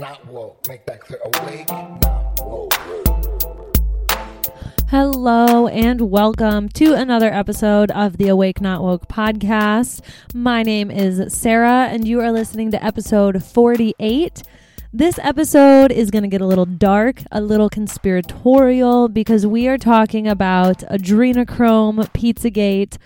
Not woke. Make that clear. Awake, not woke. Hello and welcome to another episode of the Awake Not Woke podcast. My name is Sarah and you are listening to episode 48. This episode is going to get a little dark, a little conspiratorial, because we are talking about Adrenochrome, Pizzagate,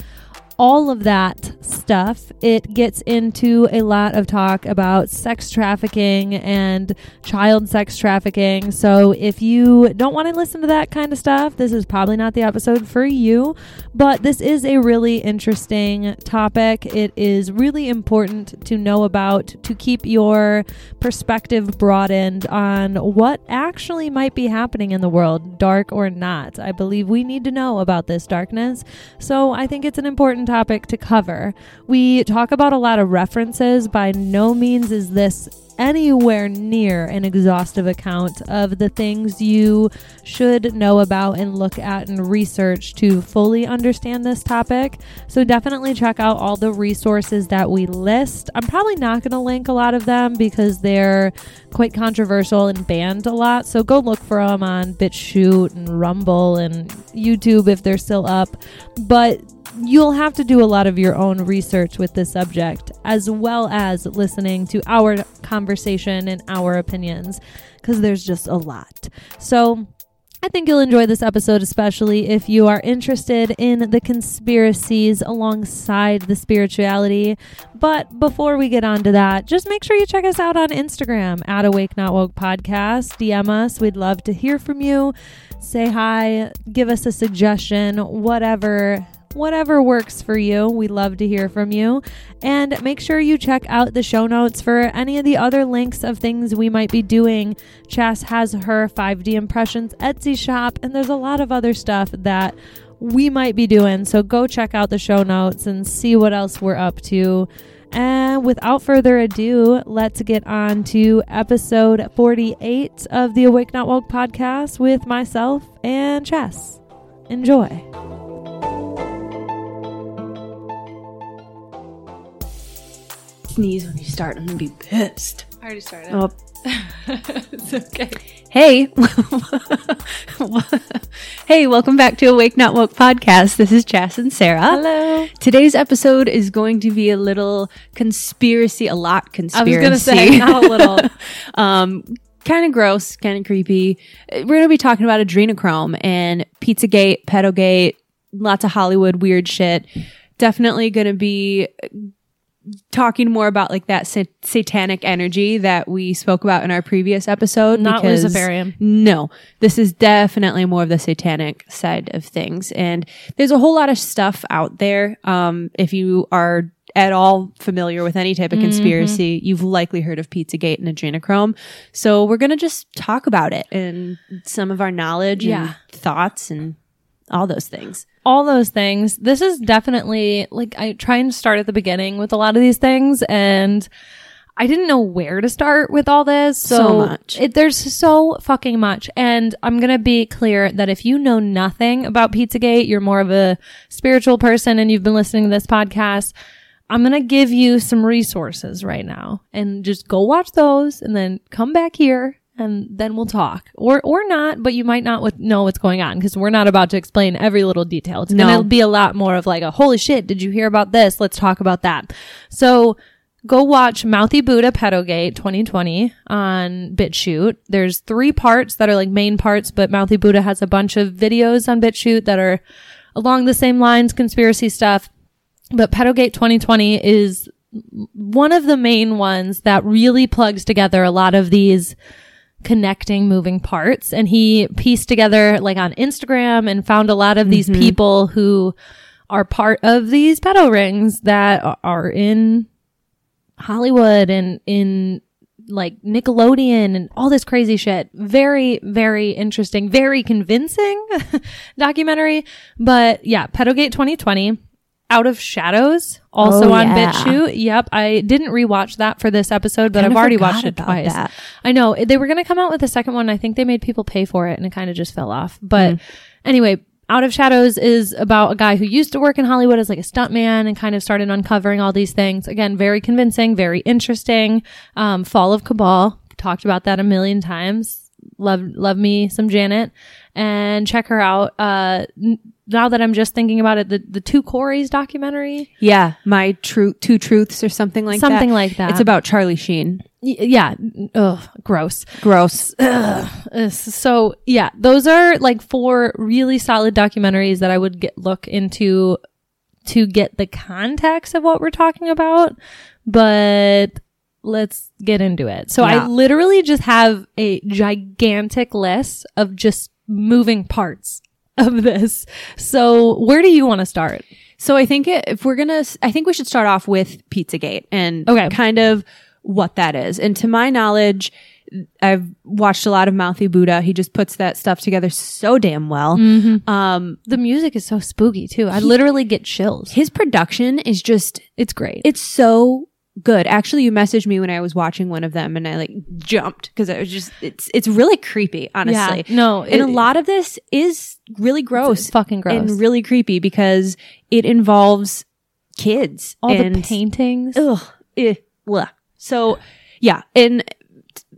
all of that stuff. It gets into a lot of talk about sex trafficking and child sex trafficking. So if you don't want to listen to that kind of stuff, this is probably not the episode for you. But this is a really interesting topic. It is really important to know about, to keep your perspective broadened on what actually might be happening in the world, dark or not. I believe we need to know about this darkness. So I think it's an important topic to cover. We talk about a lot of references. By no means is this anywhere near an exhaustive account of the things you should know about and look at and research to fully understand this topic. So definitely check out all the resources that we list. I'm probably not going to link a lot of them because they're quite controversial and banned a lot. So go look for them on BitChute and Rumble and YouTube if they're still up. But you'll have to do a lot of your own research with this subject, as well as listening to our conversation and our opinions, because there's just a lot. So I think you'll enjoy this episode, especially if you are interested in the conspiracies alongside the spirituality. But before we get on to that, just make sure you check us out on Instagram at Awake Not Woke Podcast. DM us. We'd love to hear from you. Say hi. Give us a suggestion. Whatever works for you. We love to hear from you. And make sure you check out the show notes for any of the other links of things we might be doing. Chas has her 5D Impressions Etsy shop, and there's a lot of other stuff that we might be doing. So go check out the show notes and see what else we're up to. And without further ado, let's get on to episode 48 of the Awake Not Woke podcast with myself and Chas. Enjoy. Sneeze when you start. I'm gonna be pissed. I already started. Oh. It's okay. Hey. Hey, welcome back to Awake Not Woke Podcast. This is Chas and Sarah. Hello. Today's episode is going to be a little conspiracy, a lot conspiracy. I was gonna say, not a little. Kind of gross, kind of creepy. We're gonna be talking about Adrenochrome and Pizzagate, Pedogate, lots of Hollywood weird shit. Definitely gonna be talking more about like that satanic energy that we spoke about in our previous episode. Not Luciferian. No, this is definitely more of the satanic side of things. And there's a whole lot of stuff out there. If you are at all familiar with any type of conspiracy, you've likely heard of Pizzagate and Adrenochrome. So we're going to just talk about it and some of our knowledge and thoughts and all those things. This is definitely, like, I try and start at the beginning with a lot of these things, and I didn't know where to start with all this. So much. There's so fucking much. And I'm going to be clear that if you know nothing about Pizzagate, you're more of a spiritual person and you've been listening to this podcast, I'm going to give you some resources right now. And just go watch those and then come back here. And then we'll talk, or not, but you might not know what's going on because we're not about to explain every little detail. It's going to be a lot more of like a, holy shit, did you hear about this? Let's talk about that. So go watch Mouthy Buddha Pedogate 2020 on BitChute. There's three parts that are like main parts, but Mouthy Buddha has a bunch of videos on BitChute that are along the same lines, conspiracy stuff. But Pedogate 2020 is one of the main ones that really plugs together a lot of these connecting moving parts, and he pieced together like on Instagram and found a lot of these people who are part of these pedo rings that are in Hollywood and in like Nickelodeon and all this crazy shit. Very, very interesting, very convincing documentary. But yeah, Pedogate 2020. Out of Shadows, also on BitChute. Yep. I didn't rewatch that for this episode, but I've already watched it twice. That. I know. They were going to come out with a second one. I think they made people pay for it and it kind of just fell off. But anyway, Out of Shadows is about a guy who used to work in Hollywood as like a stuntman and kind of started uncovering all these things. Again, very convincing, very interesting. Fall of Cabal. talked about that a million times. Love me some Janet, and check her out. Now that I'm just thinking about it, the Two Coreys documentary. Yeah. My Two Truths or something like that. Something like that. It's about Charlie Sheen. Yeah. Ugh. Gross. Ugh. So yeah, those are like 4 really solid documentaries that I would look into to get the context of what we're talking about. But let's get into it. So yeah. I literally just have a gigantic list of just moving parts of this. So where do you want to start? So I think I think we should start off with Pizzagate and kind of what that is. And to my knowledge, I've watched a lot of Mouthy Buddha. He just puts that stuff together so damn well. Mm-hmm. The music is so spooky too. I literally get chills. His production is just, it's great. It's so good. Actually, you messaged me when I was watching one of them and I like jumped because it was just, it's really creepy, honestly. Yeah, no. And a lot of this is really gross. It's fucking gross. And really creepy because it involves kids. All the paintings. Ugh. Blah. So yeah. And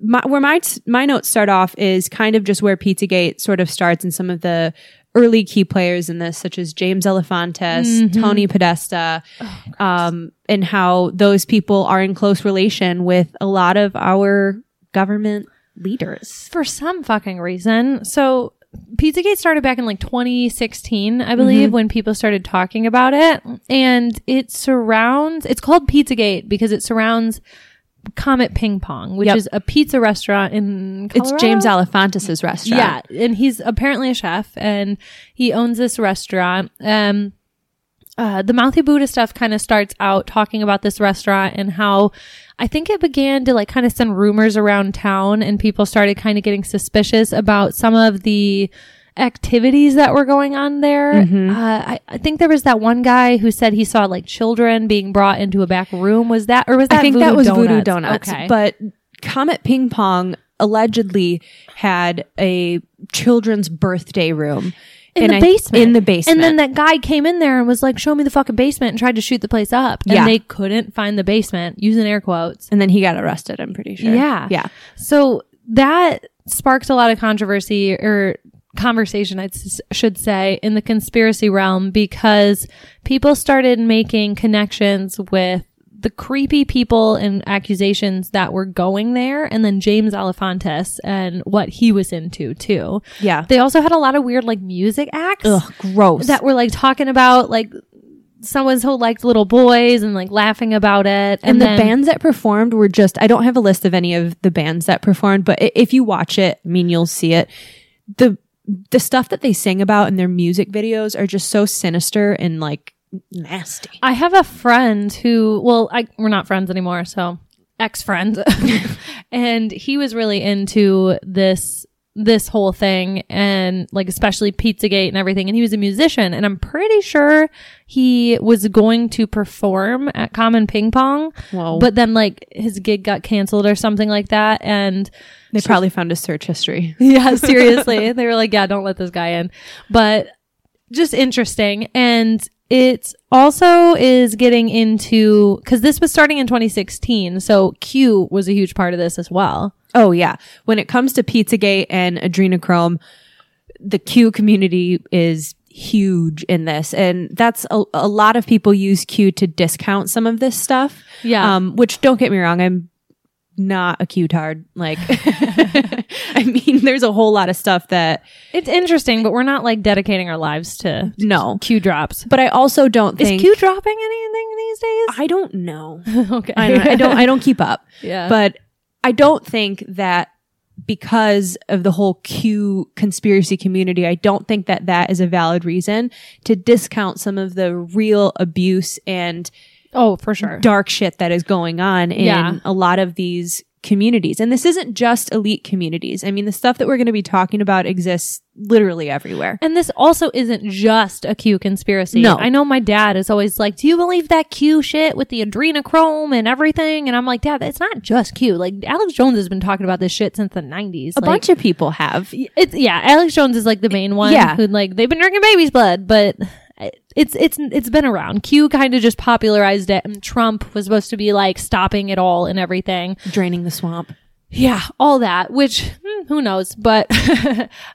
where my notes start off is kind of just where Pizzagate sort of starts and some of the early key players in this, such as James Alefantis, mm-hmm. Tony Podesta, and how those people are in close relation with a lot of our government leaders. For some fucking reason. So Pizzagate started back in like 2016, I believe, mm-hmm. when people started talking about it. And it's called Pizzagate because it surrounds Comet Ping Pong, which is a pizza restaurant in Colorado. It's James Alefantis' restaurant. Yeah, and he's apparently a chef, and he owns this restaurant. The Mouthy Buddha stuff kind of starts out talking about this restaurant and how I think it began to like kind of send rumors around town, and people started kind of getting suspicious about some of the activities that were going on there. Mm-hmm. I think there was that one guy who said he saw like children being brought into a back room. Voodoo Donuts. Okay. But Comet Ping Pong allegedly had a children's birthday room in the basement. And then that guy came in there and was like, "Show me the fucking basement," and tried to shoot the place up. And they couldn't find the basement, using air quotes. And then he got arrested, I'm pretty sure. Yeah. Yeah. So that sparked a lot of controversy or conversation, I should say, in the conspiracy realm, because people started making connections with the creepy people and accusations that were going there, and then James Alefantis and what he was into too. Yeah. They also had a lot of weird like music acts. Ugh, gross. That were like talking about like someone's who liked little boys and like laughing about it. And the bands that performed were just, I don't have a list of any of the bands that performed, but if you watch it, I mean, you'll see it. The stuff that they sing about in their music videos are just so sinister and like nasty. I have a friend who, we're not friends anymore, so ex-friend. And he was really into this whole thing, and like especially Pizzagate and everything. And he was a musician, and I'm pretty sure he was going to perform at Common Ping Pong. Whoa. But then like his gig got canceled or something like that, and they probably found his search history. Yeah, seriously. They were like, yeah, don't let this guy in. But just interesting. And it also is getting into, because this was starting in 2016, so Q was a huge part of this as well. Oh, yeah. When it comes to Pizzagate and Adrenochrome, the Q community is huge in this. And that's a lot of people use Q to discount some of this stuff. Yeah. Which, don't get me wrong, I'm not a Q-tard. Like, I mean, there's a whole lot of stuff that... It's interesting, but we're not like dedicating our lives to Q-drops. But I also don't think... Is Q-dropping anything these days? I don't know. Okay. I don't keep up. Yeah. But I don't think that because of the whole Q conspiracy community, I don't think that that is a valid reason to discount some of the real abuse and for sure dark shit that is going on in a lot of these communities. And this isn't just elite communities. I mean, the stuff that we're going to be talking about exists literally everywhere. And this also isn't just a Q conspiracy. No. I know my dad is always like, "Do you believe that Q shit with the adrenochrome and everything?" And I'm like, "Dad, it's not just Q. Like, Alex Jones has been talking about this shit since the 90s. A bunch of people have. Alex Jones is like the main one who like, they've been drinking baby's blood, but... It's been around. Q kind of just popularized it, and Trump was supposed to be like stopping it all and everything. Draining the swamp. Yeah, all that, which who knows, but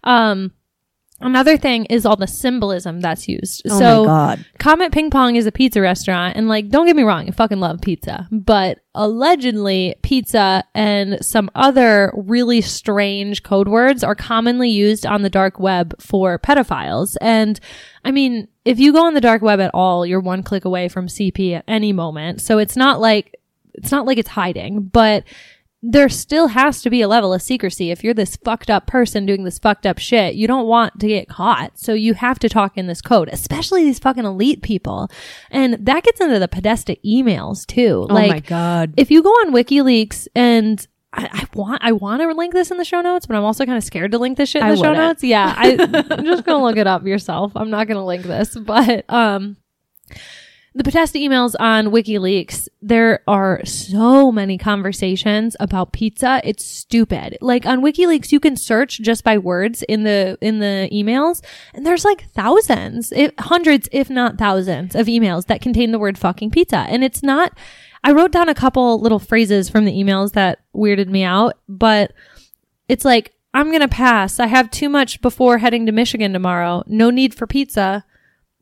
another thing is all the symbolism that's used. Oh, so my God. Comet Ping Pong is a pizza restaurant, and like, don't get me wrong, I fucking love pizza, but allegedly pizza and some other really strange code words are commonly used on the dark web for pedophiles. And I mean, if you go on the dark web at all, you're one click away from CP at any moment. So it's not like it's hiding, but there still has to be a level of secrecy. If you're this fucked up person doing this fucked up shit, you don't want to get caught. So you have to talk in this code, especially these fucking elite people. And that gets into the Podesta emails too. Oh, like, my God. If you go on WikiLeaks, and I want to link this in the show notes, but I'm also kind of scared to link this shit in the show notes. Yeah. I'm just going to look it up yourself. I'm not going to link this, but, the Podesta emails on WikiLeaks, there are so many conversations about pizza. It's stupid. Like, on WikiLeaks, you can search just by words in the emails, and there's like thousands, hundreds, if not thousands of emails that contain the word fucking pizza. And it's not, I wrote down a couple little phrases from the emails that weirded me out, but it's like, I'm going to pass. I have too much before heading to Michigan tomorrow. No need for pizza.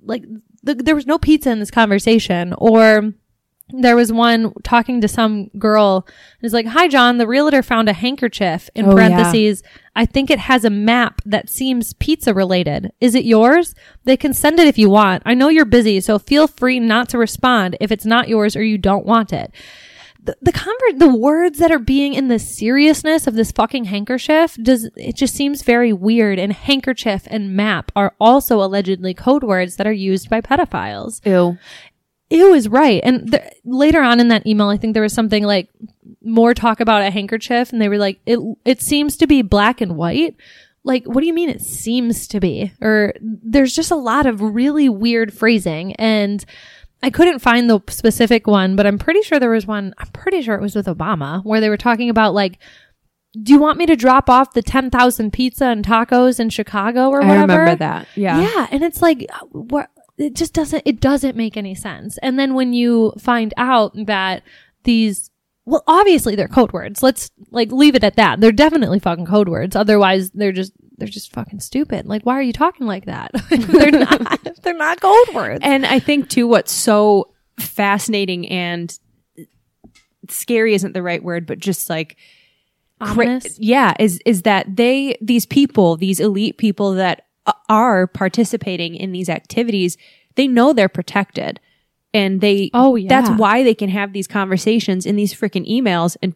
Like, there was no pizza in this conversation. Or there was one talking to some girl, and it's like, hi, John, the realtor found a handkerchief, in parentheses, yeah. I think it has a map that seems pizza related. Is it yours? They can send it if you want. I know you're busy, so feel free not to respond if it's not yours or you don't want it. The words that are being in the seriousness of this fucking handkerchief, it just seems very weird. And handkerchief and map are also allegedly code words that are used by pedophiles. Ew. Ew is right. And later on in that email, I think there was something like more talk about a handkerchief, and they were like, it seems to be black and white. Like, what do you mean it seems to be? Or there's just a lot of really weird phrasing, and I couldn't find the specific one, but I'm pretty sure there was one. I'm pretty sure it was with Obama, where they were talking about, like, do you want me to drop off the 10,000 pizza and tacos in Chicago or whatever? I remember that. Yeah. Yeah. And it's like, what? It just doesn't make any sense. And then when you find out that these, well, obviously they're code words. Let's like leave it at that. They're definitely fucking code words. Otherwise they're just fucking stupid. Like, why are you talking like that? they're not code words. And I think too, what's so fascinating and scary isn't the right word, but just like, is that these people, these elite people that are participating in these activities, they know they're protected. And that's why they can have these conversations in these freaking emails and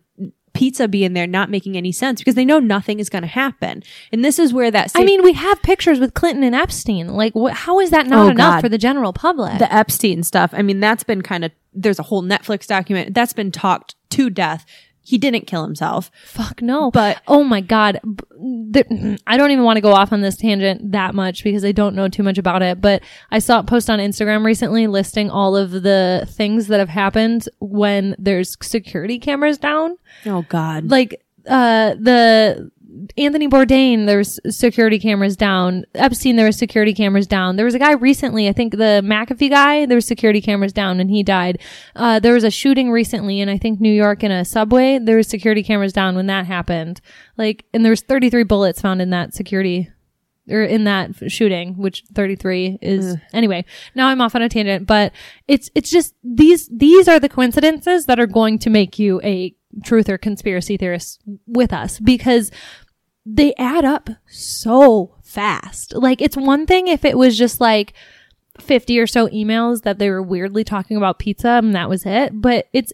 pizza be in there not making any sense, because they know nothing is going to happen. And this is where I mean, we have pictures with Clinton and Epstein. Like, how is that not enough for the general public? The Epstein stuff. I mean, that's been there's a whole Netflix document that's been talked to death. He didn't kill himself. Fuck no. But oh my God, I don't even want to go off on this tangent that much because I don't know too much about it. But I saw a post on Instagram recently listing all of the things that have happened when there's security cameras down. Oh God. Like, the Anthony Bourdain, there's security cameras down. Epstein, there was security cameras down. There was a guy recently, I think the McAfee guy, there was security cameras down and he died. There was a shooting recently in, I think, New York in a subway. There was security cameras down when that happened. Like, and there was 33 bullets found in that security, or in that shooting, which 33 is. Anyway, now I'm off on a tangent, but it's just, these are the coincidences that are going to make you a truth or conspiracy theorists with us, because they add up so fast. Like, it's one thing if it was just like 50 or so emails that they were weirdly talking about pizza and that was it, but it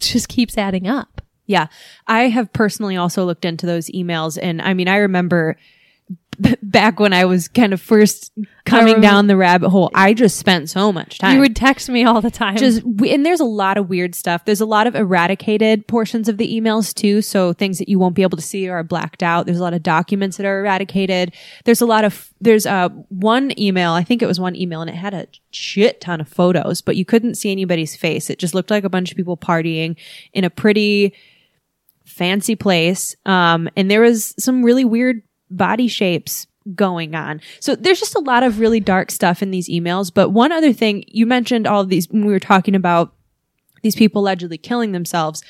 just keeps adding up. Yeah. I have personally also looked into those emails, and I mean, I remember back when I was kind of first coming down the rabbit hole, I just spent so much time. You would text me all the time. And there's a lot of weird stuff. There's a lot of eradicated portions of the emails too. So things that you won't be able to see or are blacked out. There's a lot of documents that are eradicated. There's a lot of, one email, I think it was one email, and it had a shit ton of photos, but you couldn't see anybody's face. It just looked like a bunch of people partying in a pretty fancy place. And there was some really weird body shapes going on. So there's just a lot of really dark stuff in these emails. But one other thing, you mentioned all of these when we were talking about these people allegedly killing themselves.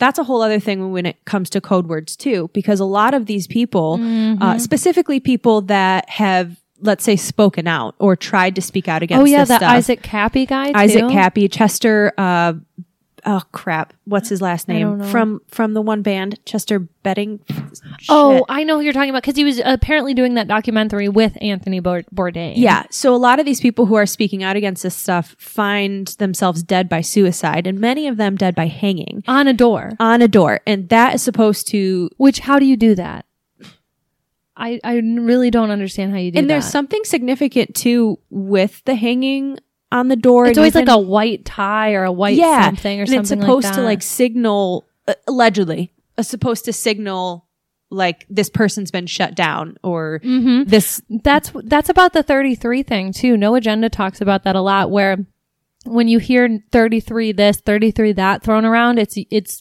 that's a whole other thing when it comes to code words too, because a lot of these people, specifically people that have, let's say, spoken out or tried to speak out against this stuff. Oh yeah, the Isaac Cappy guy too. Isaac Cappy, Chester, oh crap, what's his last name? From the one band, Chester Bennington. Oh, I know who you're talking about, because he was apparently doing that documentary with Anthony Bourdain. Yeah, so a lot of these people who are speaking out against this stuff find themselves dead by suicide, and many of them dead by hanging. On a door. On a door, and that is supposed to... Which, how do you do that? I really don't understand how you do that. And there's something significant, too, with the hanging... on the door. It's always like a white tie or a white something or something like that. And it's supposed to like signal, allegedly, it's supposed to signal like this person's been shut down or this. That's about the 33 thing too. No Agenda talks about that a lot, where when you hear 33 this, 33 that thrown around, it's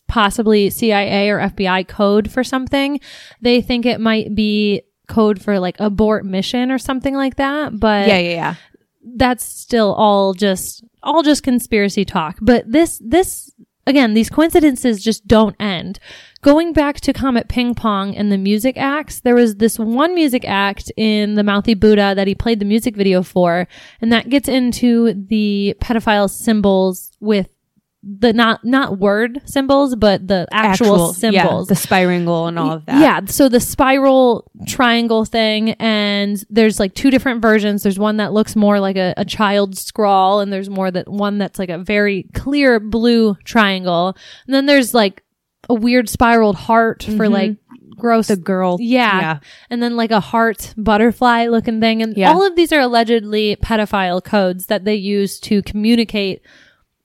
possibly CIA or FBI code for something. They think it might be code for like abort mission or something like that. But yeah. That's still all just conspiracy talk. But this again, these coincidences just don't end. Going back to Comet Ping Pong and the music acts, there was this one music act in the Mouthy Buddha that he played the music video for, and that gets into the pedophile symbols with the not word symbols, but the actual symbols, the spiringle and all of that. Yeah, so the spiral triangle thing, and there's like two different versions. There's one that looks more like a child's scrawl, and there's more that one that's like a very clear blue triangle. And then there's like a weird spiraled heart for like gross, the girl, yeah, and then like a heart butterfly looking thing, and all of these are allegedly pedophile codes that they use to communicate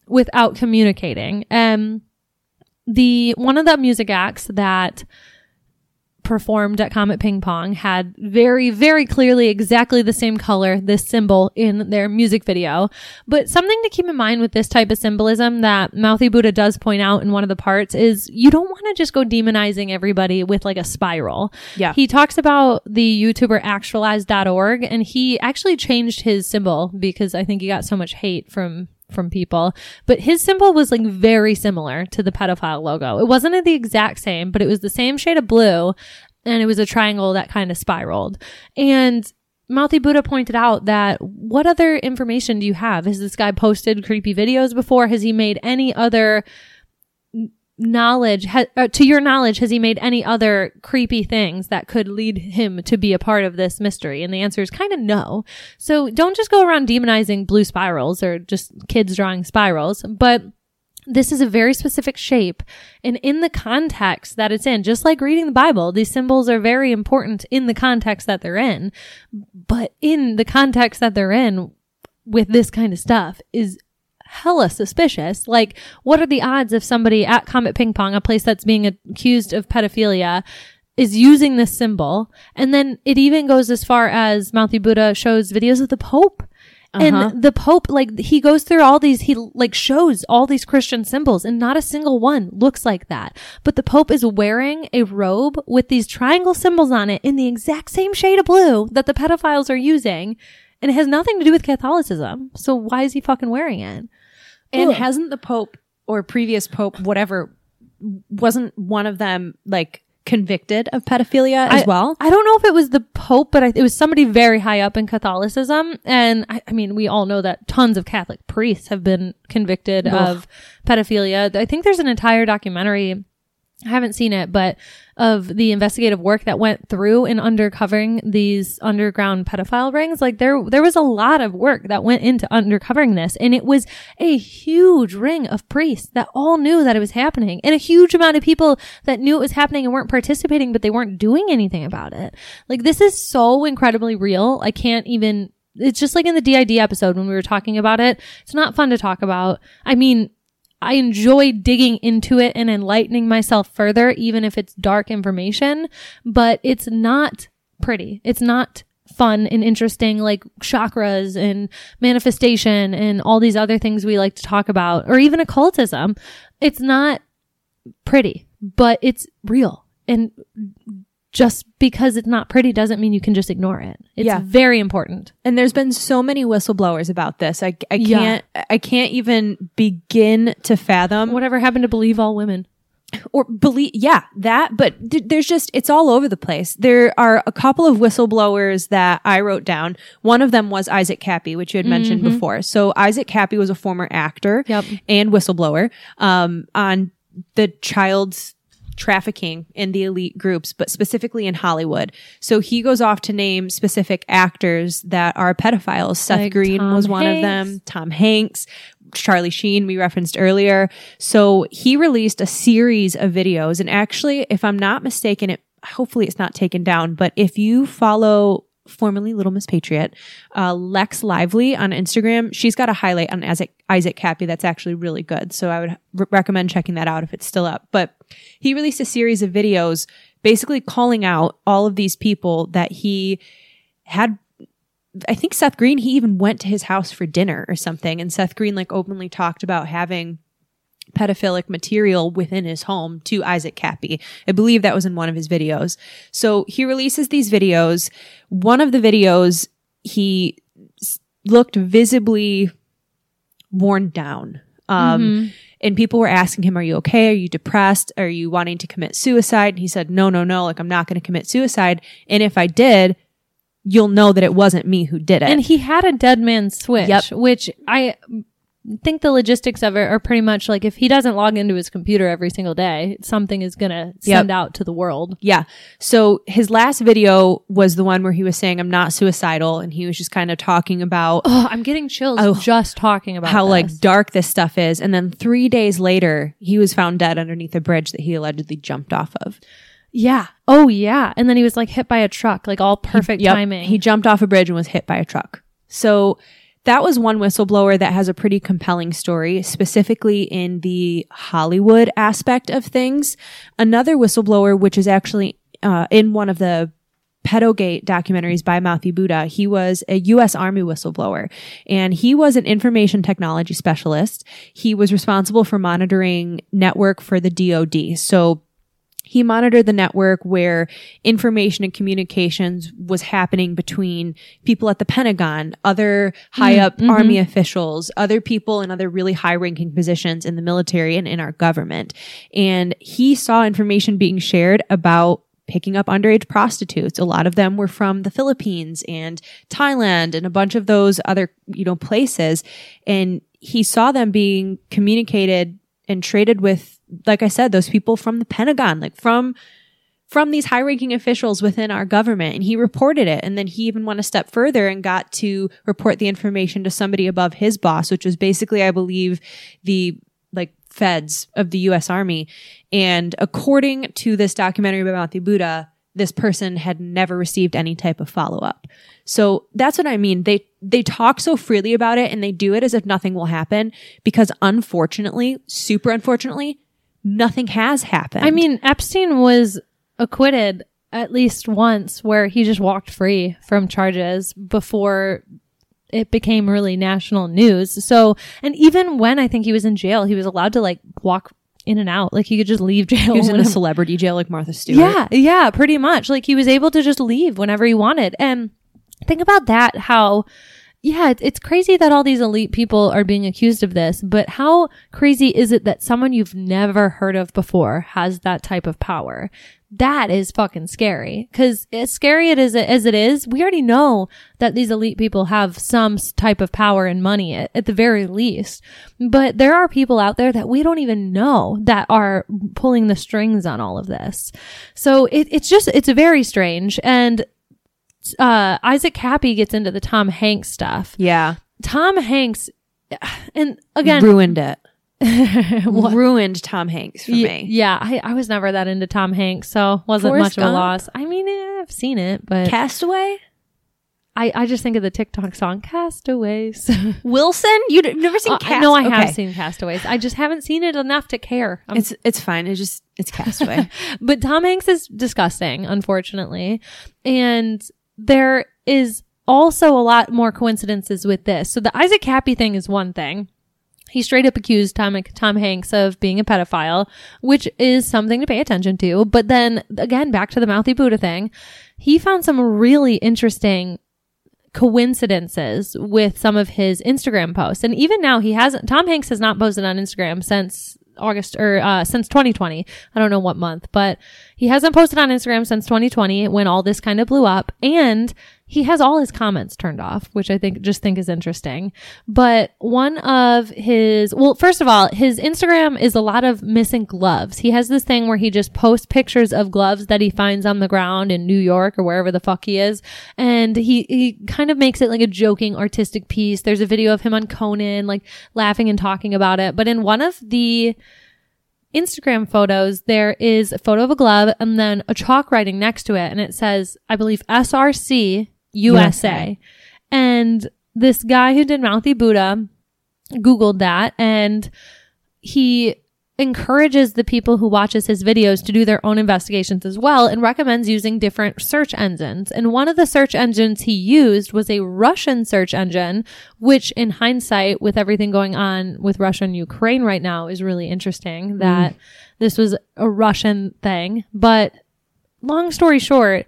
without communicating. The one of the music acts that performed at Comet Ping Pong had very, very clearly exactly the same color, this symbol, in their music video. But something to keep in mind with this type of symbolism that Mouthy Buddha does point out in one of the parts is you don't want to just go demonizing everybody with like a spiral. Yeah. He talks about the YouTuber actualized.org, and he actually changed his symbol because I think he got so much hate from people, but his symbol was like very similar to the pedophile logo. It wasn't the exact same, but it was the same shade of blue, and it was a triangle that kind of spiraled. And Mouthy Buddha pointed out that what other information do you have? Has this guy posted creepy videos before? Has he made any other knowledge? To your knowledge, has he made any other creepy things that could lead him to be a part of this mystery? And the answer is kind of no. So don't just go around demonizing blue spirals or just kids drawing spirals, but this is a very specific shape, and in the context that it's in, just like reading the Bible, these symbols are very important in the context that they're in. But in the context that they're in with this kind of stuff is hella suspicious. Like, what are the odds if somebody at Comet Ping Pong, a place that's being accused of pedophilia, is using this symbol? And then it even goes as far as Mouthy Buddha shows videos of the Pope. And the Pope, like, he goes through all these, he like shows all these Christian symbols, and not a single one looks like that. But the Pope is wearing a robe with these triangle symbols on it in the exact same shade of blue that the pedophiles are using. And it has nothing to do with Catholicism. So why is he fucking wearing it? And hasn't the Pope or previous Pope, whatever, wasn't one of them like convicted of pedophilia as well? I don't know if it was the Pope, but it was somebody very high up in Catholicism. And I mean, we all know that tons of Catholic priests have been convicted of pedophilia. I think there's an entire documentary, I haven't seen it, but of the investigative work that went through in uncovering these underground pedophile rings. Like there was a lot of work that went into uncovering this, and it was a huge ring of priests that all knew that it was happening, and a huge amount of people that knew it was happening and weren't participating, but they weren't doing anything about it. Like, this is so incredibly real. I can't even, it's just like in the DID episode when we were talking about it. It's not fun to talk about. I mean, I enjoy digging into it and enlightening myself further, even if it's dark information, but it's not pretty. It's not fun and interesting, like chakras and manifestation and all these other things we like to talk about, or even occultism. It's not pretty, but it's real. And just because it's not pretty doesn't mean you can just ignore it. It's very important. And there's been so many whistleblowers about this. I can't even begin to fathom. Whatever happened to Believe All Women? Or believe, yeah, that, but there's just, it's all over the place. There are a couple of whistleblowers that I wrote down. One of them was Isaac Cappy, which you had mentioned before. So Isaac Cappy was a former actor and whistleblower, on the child's trafficking in the elite groups, but specifically in Hollywood. So he goes off to name specific actors that are pedophiles. Seth Green was one of them, Tom Hanks, Charlie Sheen, we referenced earlier. So he released a series of videos, and actually, if I'm not mistaken, it hopefully it's not taken down, but if you follow formerly Little Miss Patriot, Lex Lively on Instagram, she's got a highlight on Isaac Cappy that's actually really good. So I would recommend checking that out if it's still up. But he released a series of videos basically calling out all of these people that he had. I think Seth Green, he even went to his house for dinner or something. And Seth Green like openly talked about having pedophilic material within his home to Isaac Cappy. I believe that was in one of his videos. So he releases these videos. One of the videos, he looked visibly worn down. And people were asking him, are you okay? Are you depressed? Are you wanting to commit suicide? And he said, no, like I'm not going to commit suicide. And if I did, you'll know that it wasn't me who did it. And he had a dead man switch, which I think the logistics of it are pretty much like if he doesn't log into his computer every single day, something is going to send out to the world. Yeah. So his last video was the one where he was saying, I'm not suicidal. And he was just kind of talking about... Oh, I'm getting chills just talking about how like dark this stuff is. And then 3 days later, he was found dead underneath a bridge that he allegedly jumped off of. Yeah. Oh, yeah. And then he was like hit by a truck, like all perfect timing. He jumped off a bridge and was hit by a truck. So that was one whistleblower that has a pretty compelling story, specifically in the Hollywood aspect of things. Another whistleblower, which is actually in one of the Pedogate documentaries by Mouthy Buddha, he was a U.S. Army whistleblower, and he was an information technology specialist. He was responsible for monitoring network for the DOD. So he monitored the network where information and communications was happening between people at the Pentagon, other high-up Army officials, other people in other really high-ranking positions in the military and in our government. And he saw information being shared about picking up underage prostitutes. A lot of them were from the Philippines and Thailand and a bunch of those other, you know, places. And he saw them being communicated and traded with, like I said, those people from the Pentagon, like from these high-ranking officials within our government. And he reported it. And then he even went a step further and got to report the information to somebody above his boss, which was basically, I believe, the like feds of the U.S. Army. And according to this documentary by Mouthy Buddha, this person had never received any type of follow-up. So that's what I mean. They talk so freely about it, and they do it as if nothing will happen, because unfortunately, super unfortunately, nothing has happened. I mean, Epstein was acquitted at least once where he just walked free from charges before it became really national news. So, and even when I think he was in jail, he was allowed to like walk in and out. Like he could just leave jail. He was in a celebrity jail like Martha Stewart. Yeah, pretty much. Like he was able to just leave whenever he wanted. And think about that, how, yeah, it's crazy that all these elite people are being accused of this, but how crazy is it that someone you've never heard of before has that type of power? That is fucking scary, because as scary as it is, we already know that these elite people have some type of power and money at the very least. But there are people out there that we don't even know that are pulling the strings on all of this. So it's very strange. And Isaac Cappy gets into the Tom Hanks stuff. Yeah. Tom Hanks, and again... Ruined it. Ruined Tom Hanks for me. Yeah, I was never that into Tom Hanks, so wasn't Forrest much of a loss. I mean, I've seen it, but... Castaway? I just think of the TikTok song, Castaways. Wilson? You've never seen Castaways? No, I have seen Castaways. I just haven't seen it enough to care. It's fine. It's Castaway. But Tom Hanks is disgusting, unfortunately. And... there is also a lot more coincidences with this. So the Isaac Cappy thing is one thing. He straight up accused Tom Hanks of being a pedophile, which is something to pay attention to. But then, again, back to the Mouthy Buddha thing, he found some really interesting coincidences with some of his Instagram posts. And even now, Tom Hanks has not posted on Instagram since August or since 2020. I don't know what month, but he hasn't posted on Instagram since 2020 when all this kind of blew up, and he has all his comments turned off, which I think is interesting. But one of his, well, first of all, his Instagram is a lot of missing gloves. He has this thing where he just posts pictures of gloves that he finds on the ground in New York or wherever the fuck he is. And he kind of makes it like a joking artistic piece. There's a video of him on Conan, like laughing and talking about it. But in one of the Instagram photos, there is a photo of a glove and then a chalk writing next to it. And it says, I believe, SRC USA. And this guy who did Mouthy Buddha Googled that, and he encourages the people who watches his videos to do their own investigations as well, and recommends using different search engines. And one of the search engines he used was a Russian search engine, which in hindsight, with everything going on with Russia and Ukraine right now, is really interesting that this was a Russian thing. But long story short,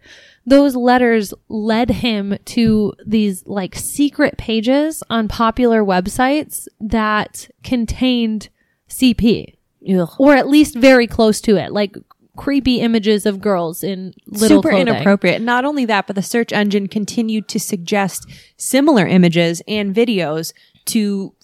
those letters led him to these like secret pages on popular websites that contained CP. Ugh. Or at least very close to it, like creepy images of girls in little super clothing. Inappropriate. Not only that, but the search engine continued to suggest similar images and videos to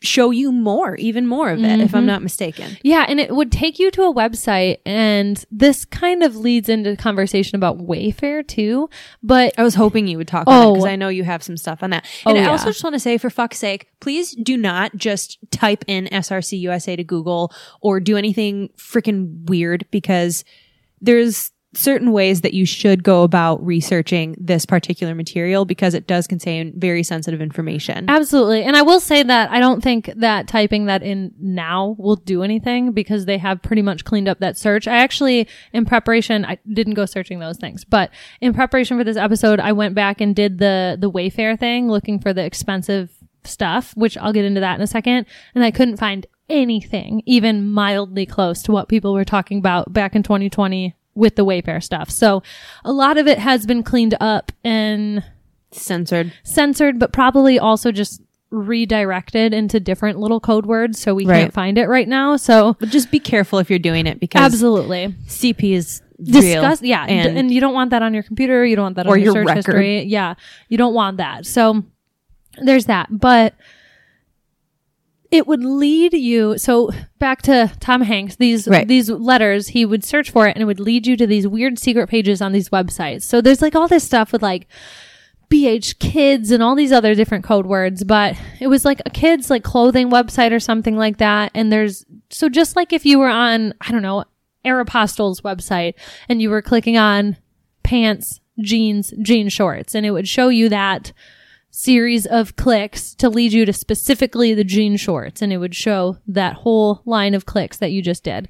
show you more, even more of it, if I'm not mistaken. Yeah, and it would take you to a website, and this kind of leads into conversation about Wayfair too, but I was hoping you would talk about it, because I know you have some stuff on that. And I also just want to say, for fuck's sake, please do not just type in SRC USA to Google or do anything freaking weird, because there's certain ways that you should go about researching this particular material, because it does contain very sensitive information. Absolutely. And I will say that I don't think that typing that in now will do anything, because they have pretty much cleaned up that search. I actually, in preparation, I didn't go searching those things, but in preparation for this episode, I went back and did the Wayfair thing, looking for the expensive stuff, which I'll get into that in a second. And I couldn't find anything even mildly close to what people were talking about back in 2020 with the Wayfair stuff. So a lot of it has been cleaned up and censored, but probably also just redirected into different little code words, so we can't find it right now. So but just be careful if you're doing it, because absolutely CP is disgusting. Yeah, and you don't want that on your computer. You don't want that on your search record. History. Yeah, you don't want that. So there's that, but it would lead you, so back to Tom Hanks, these letters, he would search for it, and it would lead you to these weird secret pages on these websites. So there's like all this stuff with like BH Kids and all these other different code words, but it was like a kid's like clothing website or something like that. And there's, so just like if you were on, I don't know, Aeropostale's website and you were clicking on pants, jeans, jean shorts, and it would show you that series of clicks to lead you to specifically the jean shorts, and it would show that whole line of clicks that you just did.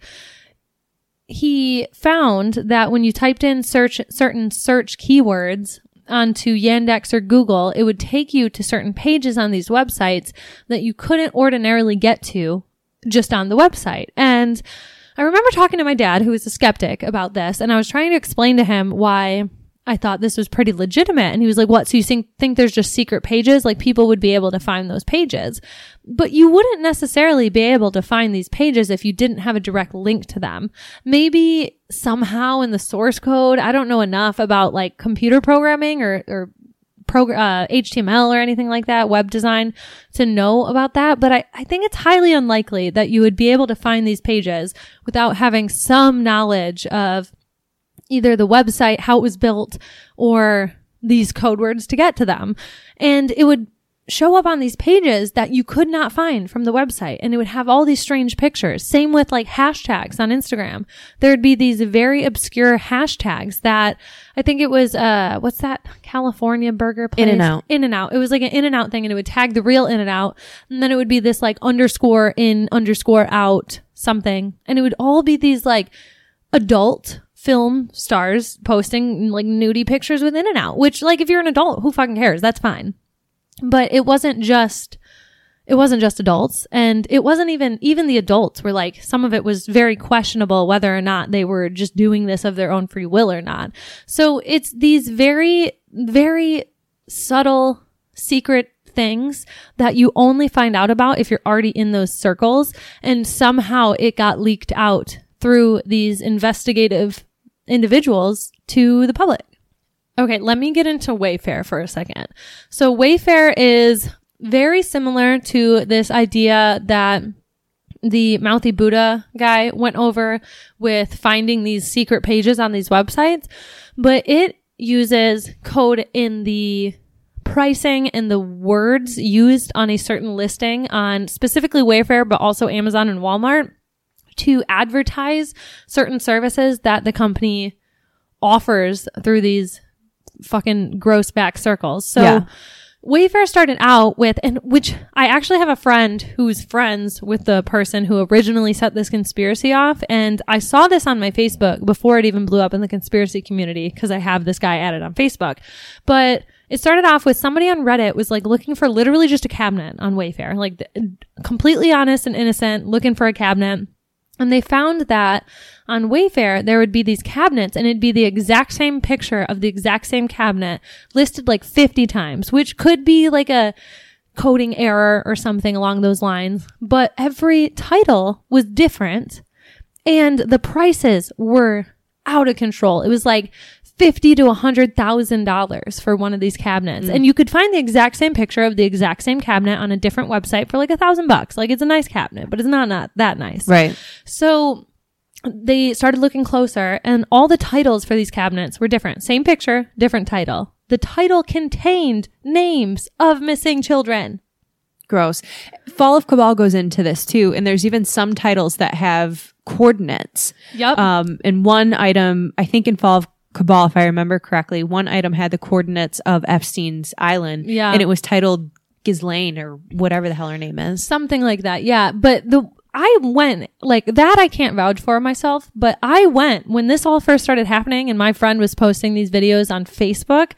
He found that when you typed in certain search keywords onto Yandex or Google, it would take you to certain pages on these websites that you couldn't ordinarily get to just on the website. And I remember talking to my dad, who is a skeptic, about this, and I was trying to explain to him why I thought this was pretty legitimate. And he was like, what? So you think there's just secret pages? Like, people would be able to find those pages. But you wouldn't necessarily be able to find these pages if you didn't have a direct link to them. Maybe somehow in the source code. I don't know enough about like computer programming or HTML or anything like that, web design, to know about that. But I think it's highly unlikely that you would be able to find these pages without having some knowledge of either the website, how it was built, or these code words to get to them. And it would show up on these pages that you could not find from the website. And it would have all these strange pictures. Same with like hashtags on Instagram. There'd be these very obscure hashtags that I think it was, what's that California burger place? In-N-Out. In-N-Out. It was like an In-N-Out thing, and it would tag the real In-N-Out. And then it would be this like underscore in underscore out something. And it would all be these like adult film stars posting like nudie pictures with In-N-Out, which like if you're an adult, who fucking cares? That's fine. But it wasn't just adults, and it wasn't even the adults were like, some of it was very questionable whether or not they were just doing this of their own free will or not. So it's these very, very subtle secret things that you only find out about if you're already in those circles. And somehow it got leaked out through these investigative individuals to the public. Okay, let me get into Wayfair for a second. So Wayfair is very similar to this idea that the Mouthy Buddha guy went over with finding these secret pages on these websites, but it uses code in the pricing and the words used on a certain listing on specifically Wayfair, but also Amazon and Walmart, to advertise certain services that the company offers through these fucking gross back circles. So yeah. Wayfair started out with, and which I actually have a friend who's friends with the person who originally set this conspiracy off. And I saw this on my Facebook before it even blew up in the conspiracy community, because I have this guy added on Facebook. But it started off with somebody on Reddit was like looking for literally just a cabinet on Wayfair, like completely honest and innocent, looking for a cabinet. And they found that on Wayfair, there would be these cabinets, and it'd be the exact same picture of the exact same cabinet listed like 50 times, which could be like a coding error or something along those lines. But every title was different, and the prices were out of control. It was like $50,000 to $100,000 for one of these cabinets. And you could find the exact same picture of the exact same cabinet on a different website for like $1,000. Like, it's a nice cabinet, but it's not that nice. Right. So they started looking closer, and all the titles for these cabinets were different. Same picture, different title. The title contained names of missing children. Gross. Fall of Cabal goes into this too, and there's even some titles that have coordinates. Yep. And one item, I think in Fall of Cabal, if I remember correctly, one item had the coordinates of Epstein's Island. Yeah. And it was titled Ghislaine or whatever the hell her name is. Something like that. Yeah. But I went like that. I can't vouch for myself, but I went when this all first started happening and my friend was posting these videos on Facebook.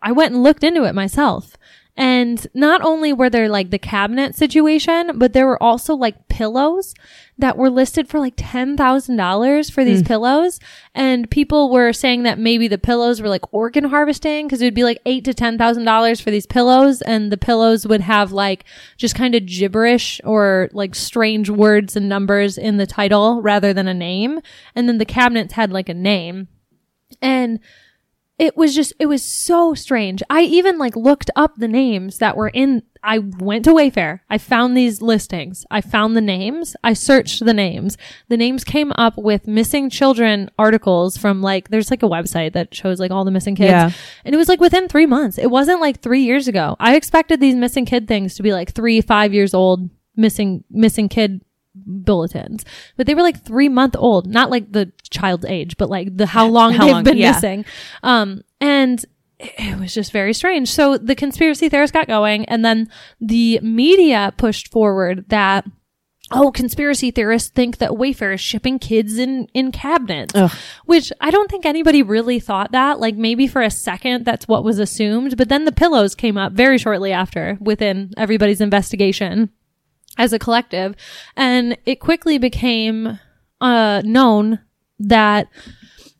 I went and looked into it myself. And not only were there like the cabinet situation, but there were also like pillows that were listed for like $10,000 for these pillows. And people were saying that maybe the pillows were like organ harvesting, because it would be like $8,000 to $10,000 for these pillows. And the pillows would have like just kind of gibberish or like strange words and numbers in the title rather than a name. And then the cabinets had like a name. And it was so strange. I even like looked up the names that were in, I went to Wayfair. I found these listings. I found the names. I searched the names. The names came up with missing children articles from like, there's like a website that shows like all the missing kids. Yeah. And it was like within 3 months. It wasn't like 3 years ago. I expected these missing kid things to be like 3, 5 years old missing kid bulletins, but they were like 3 month old, not like the child's age, but like the how long they've been missing. And it was just very strange. So the conspiracy theorists got going, and then the media pushed forward that, oh, conspiracy theorists think that Wayfair is shipping kids in cabinets. Ugh. Which I don't think anybody really thought that. Like, maybe for a second, that's what was assumed. But then the pillows came up very shortly after within everybody's investigation as a collective, and it quickly became known that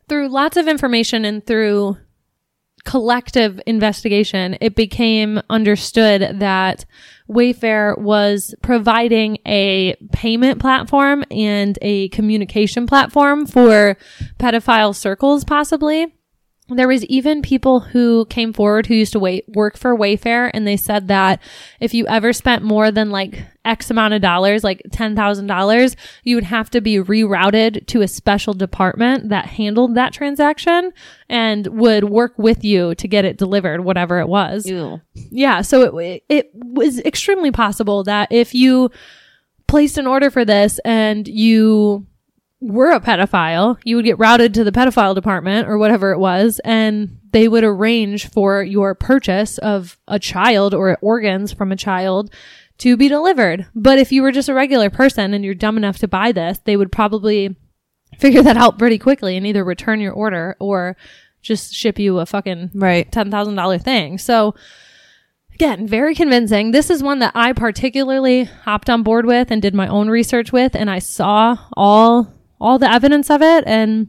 through lots of information and through collective investigation, it became understood that Wayfair was providing a payment platform and a communication platform for pedophile circles, possibly. There was even people who came forward who used to work for Wayfair, and they said that if you ever spent more than like X amount of dollars, like $10,000, you would have to be rerouted to a special department that handled that transaction and would work with you to get it delivered, whatever it was. Ew. Yeah. So it was extremely possible that if you placed an order for this and you were a pedophile, you would get routed to the pedophile department or whatever it was, and they would arrange for your purchase of a child or organs from a child to be delivered. But if you were just a regular person and you're dumb enough to buy this, they would probably figure that out pretty quickly and either return your order or just ship you a fucking $10,000 thing. So again, very convincing. This is one that I particularly hopped on board with and did my own research with, and I saw all the evidence of it, and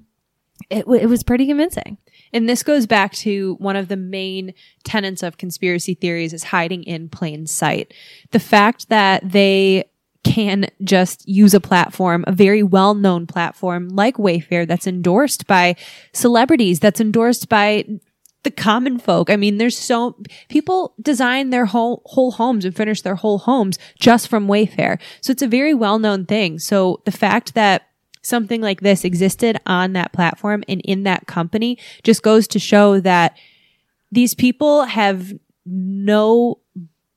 it was pretty convincing. And this goes back to one of the main tenets of conspiracy theories is hiding in plain sight. The fact that they can just use a platform, a very well-known platform like Wayfair that's endorsed by celebrities, that's endorsed by the common folk. I mean, there's so people design their whole homes and finish their whole homes just from Wayfair. So it's a very well-known thing. So the fact that something like this existed on that platform and in that company just goes to show that these people have no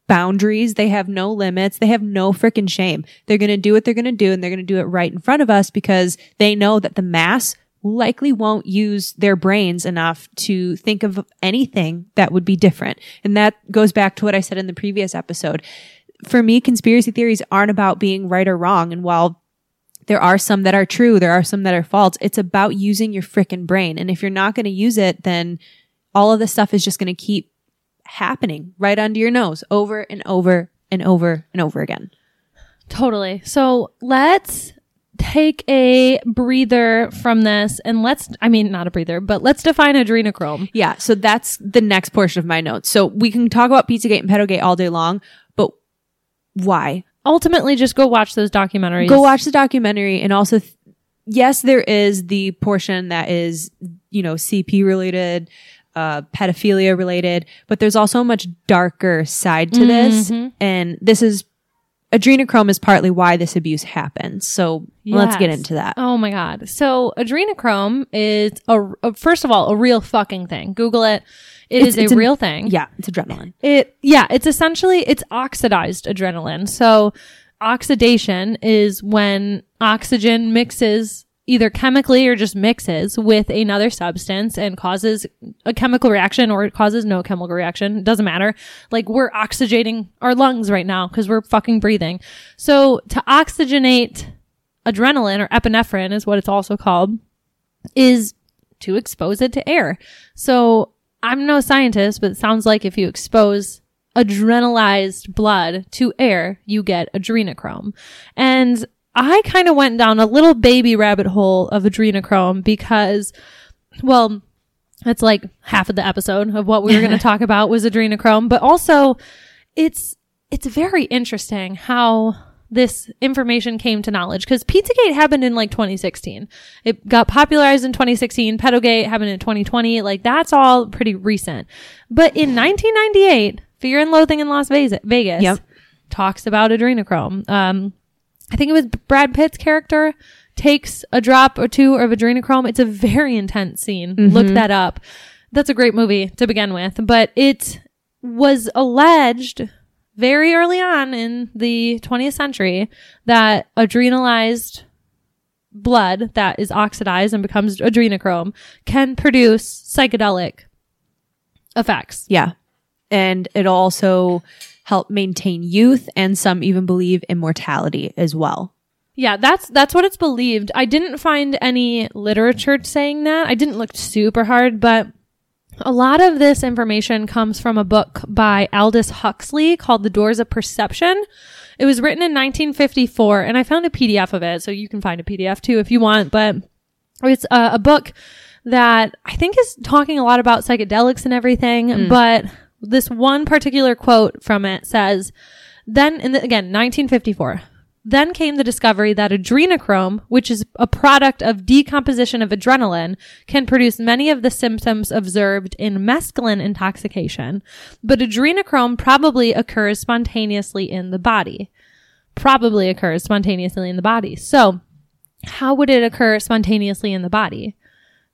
boundaries. They have no limits. They have no freaking shame. They're going to do what they're going to do, and they're going to do it right in front of us because they know that the mass likely won't use their brains enough to think of anything that would be different. And that goes back to what I said in the previous episode. For me, conspiracy theories aren't about being right or wrong. And while there are some that are true, there are some that are false, it's about using your frickin' brain. And if you're not going to use it, then all of this stuff is just going to keep happening right under your nose over and over and over and over again. Totally. So let's take a breather from this and let's define adrenochrome. Yeah. So that's the next portion of my notes. So we can talk about Pizzagate and Pedogate all day long, but why? Ultimately, just go watch those documentaries. Go watch the documentary. And also, yes, there is the portion that is, CP related, pedophilia related, but there's also a much darker side to this. And adrenochrome is partly why this abuse happens. So Let's get into that. Oh my God. So adrenochrome is first of all, a real fucking thing. Google it. It's a real thing. Yeah. It's adrenaline. It's essentially, it's oxidized adrenaline. So oxidation is when oxygen mixes either chemically or just mixes with another substance and causes a chemical reaction, or it causes no chemical reaction. Doesn't matter. Like, we're oxygenating our lungs right now because we're fucking breathing. So to oxygenate adrenaline, or epinephrine is what it's also called, is to expose it to air. So I'm no scientist, but it sounds like if you expose adrenalized blood to air, you get adrenochrome. And I kind of went down a little baby rabbit hole of adrenochrome because, well, that's like half of the episode of what we were going to talk about was adrenochrome. But also, it's very interesting how this information came to knowledge, because Pizzagate happened in like 2016. It got popularized in 2016. Pedogate happened in 2020. Like, that's all pretty recent. But in 1998, Fear and Loathing in Las Vegas talks about adrenochrome. I think it was Brad Pitt's character takes a drop or two of adrenochrome. It's a very intense scene. Mm-hmm. Look that up. That's a great movie to begin with. But it was alleged very early on in the 20th century that adrenalized blood that is oxidized and becomes adrenochrome can produce psychedelic effects. Yeah. And it also help maintain youth, and some even believe immortality as well. Yeah, that's what it's believed. I didn't find any literature saying that. I didn't look super hard, but a lot of this information comes from a book by Aldous Huxley called The Doors of Perception. It was written in 1954, and I found a PDF of it, so you can find a PDF too if you want, but it's a book that I think is talking a lot about psychedelics and everything, but this one particular quote from it says, again, 1954, then came the discovery that adrenochrome, which is a product of decomposition of adrenaline, can produce many of the symptoms observed in mescaline intoxication. But adrenochrome probably occurs spontaneously in the body. So how would it occur spontaneously in the body?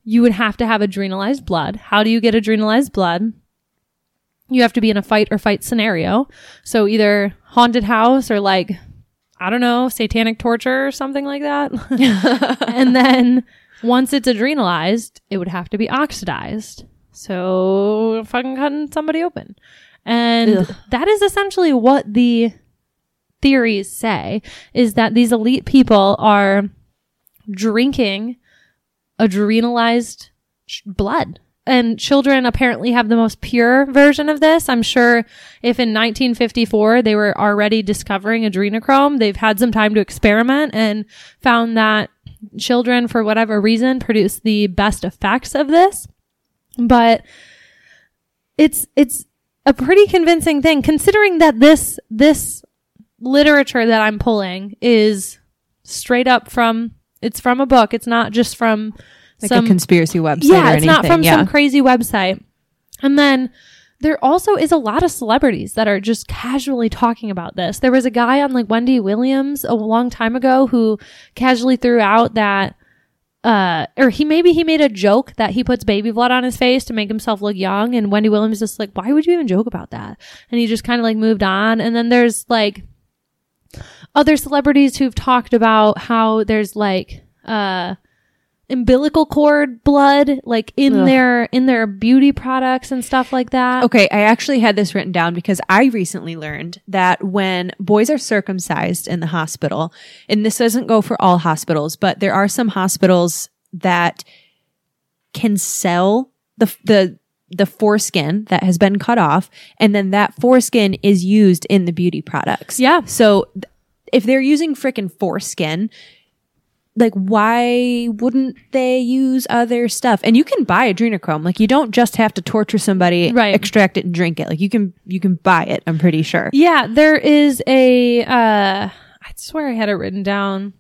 You would have to have adrenalized blood. How do you get adrenalized blood? You have to be in a fight or flight scenario. So either haunted house or satanic torture or something like that. And then once it's adrenalized, it would have to be oxidized. So fucking cutting somebody open. And that is essentially what the theories say, is that these elite people are drinking adrenalized blood. And children apparently have the most pure version of this. I'm sure if in 1954 they were already discovering adrenochrome, they've had some time to experiment and found that children, for whatever reason, produce the best effects of this. But it's a pretty convincing thing, considering that this literature that I'm pulling is straight up from a book. It's not just from like some, a conspiracy website. Yeah, or it's anything. Not from some crazy website. And then there also is a lot of celebrities that are just casually talking about this. There was a guy on like Wendy Williams a long time ago who casually threw out that, or he made a joke that he puts baby blood on his face to make himself look young. And Wendy Williams just like, why would you even joke about that? And he just kind of like moved on. And then there's like other celebrities who've talked about how there's like, umbilical cord blood like in their beauty products and stuff like that. Okay, I actually had this written down because I recently learned that when boys are circumcised in the hospital, and this doesn't go for all hospitals, but there are some hospitals that can sell the foreskin that has been cut off, and then that foreskin is used in the beauty products. Yeah. So if they're using frickin' foreskin, like, why wouldn't they use other stuff? And you can buy Adrenochrome. Like, you don't just have to torture somebody, right, extract it, and drink it. Like, you can buy it, I'm pretty sure. Yeah, there is a... I swear I had it written down.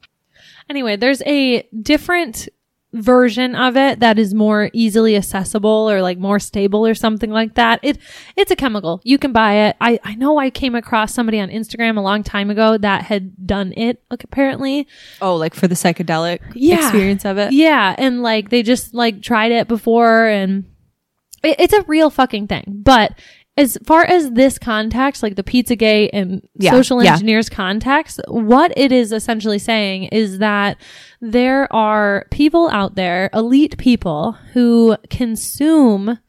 Anyway, there's a different version of it that is more easily accessible or, like, more stable or something like that. It's a chemical. You can buy it. I know I came across somebody on Instagram a long time ago that had done it, like, apparently. Oh, like, for the psychedelic experience of it? Yeah. And, like, they just, like, tried it before, and it's a real fucking thing. But as far as this context, like the Pizzagate and social engineers context, what it is essentially saying is that there are people out there, elite people, who consume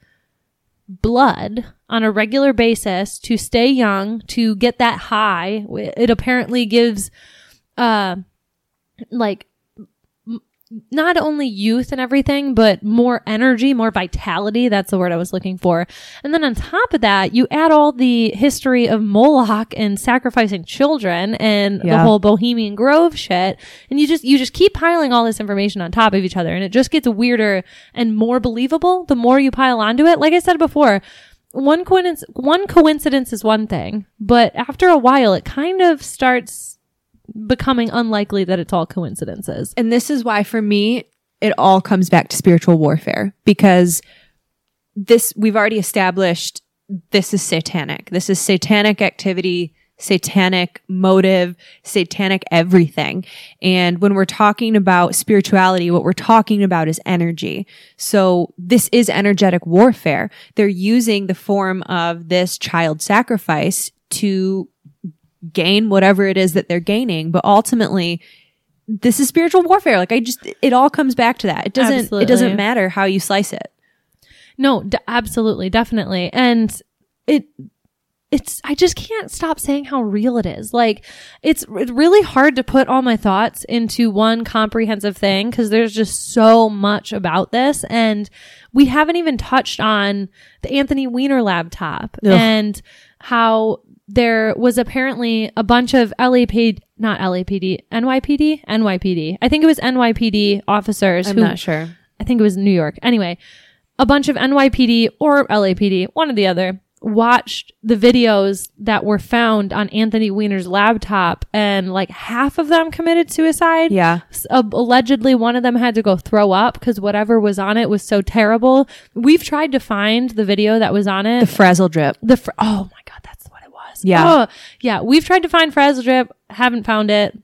blood on a regular basis to stay young, to get that high. It apparently gives, like, not only youth and everything, but more energy, more vitality. That's the word I was looking for. And then on top of that, you add all the history of Moloch and sacrificing children and the whole Bohemian Grove shit. And you just keep piling all this information on top of each other. And it just gets weirder and more believable the more you pile onto it. Like I said before, one coincidence is one thing, but after a while, it kind of starts becoming unlikely that it's all coincidences. And this is why, for me, it all comes back to spiritual warfare, because this, we've already established, this is satanic. This is satanic activity, satanic motive, satanic everything. And when we're talking about spirituality, what we're talking about is energy. So this is energetic warfare. They're using the form of this child sacrifice to gain whatever it is that they're gaining, but ultimately this is spiritual warfare. Like, it all comes back to that. It doesn't matter how you slice it. No, absolutely, definitely. And it's I just can't stop saying how real it is. Like, it's really hard to put all my thoughts into one comprehensive thing, because there's just so much about this. And we haven't even touched on the Anthony Weiner laptop and how there was apparently a bunch of NYPD. I think it was NYPD officers. I'm not sure. I think it was New York. Anyway, a bunch of NYPD or LAPD, one or the other, watched the videos that were found on Anthony Weiner's laptop, and like half of them committed suicide. Yeah. Allegedly, one of them had to go throw up because whatever was on it was so terrible. We've tried to find the video that was on it. The Frazzledrip. Oh my God, that's what it was. Yeah. Oh, yeah. We've tried to find Frazzledrip, haven't found it.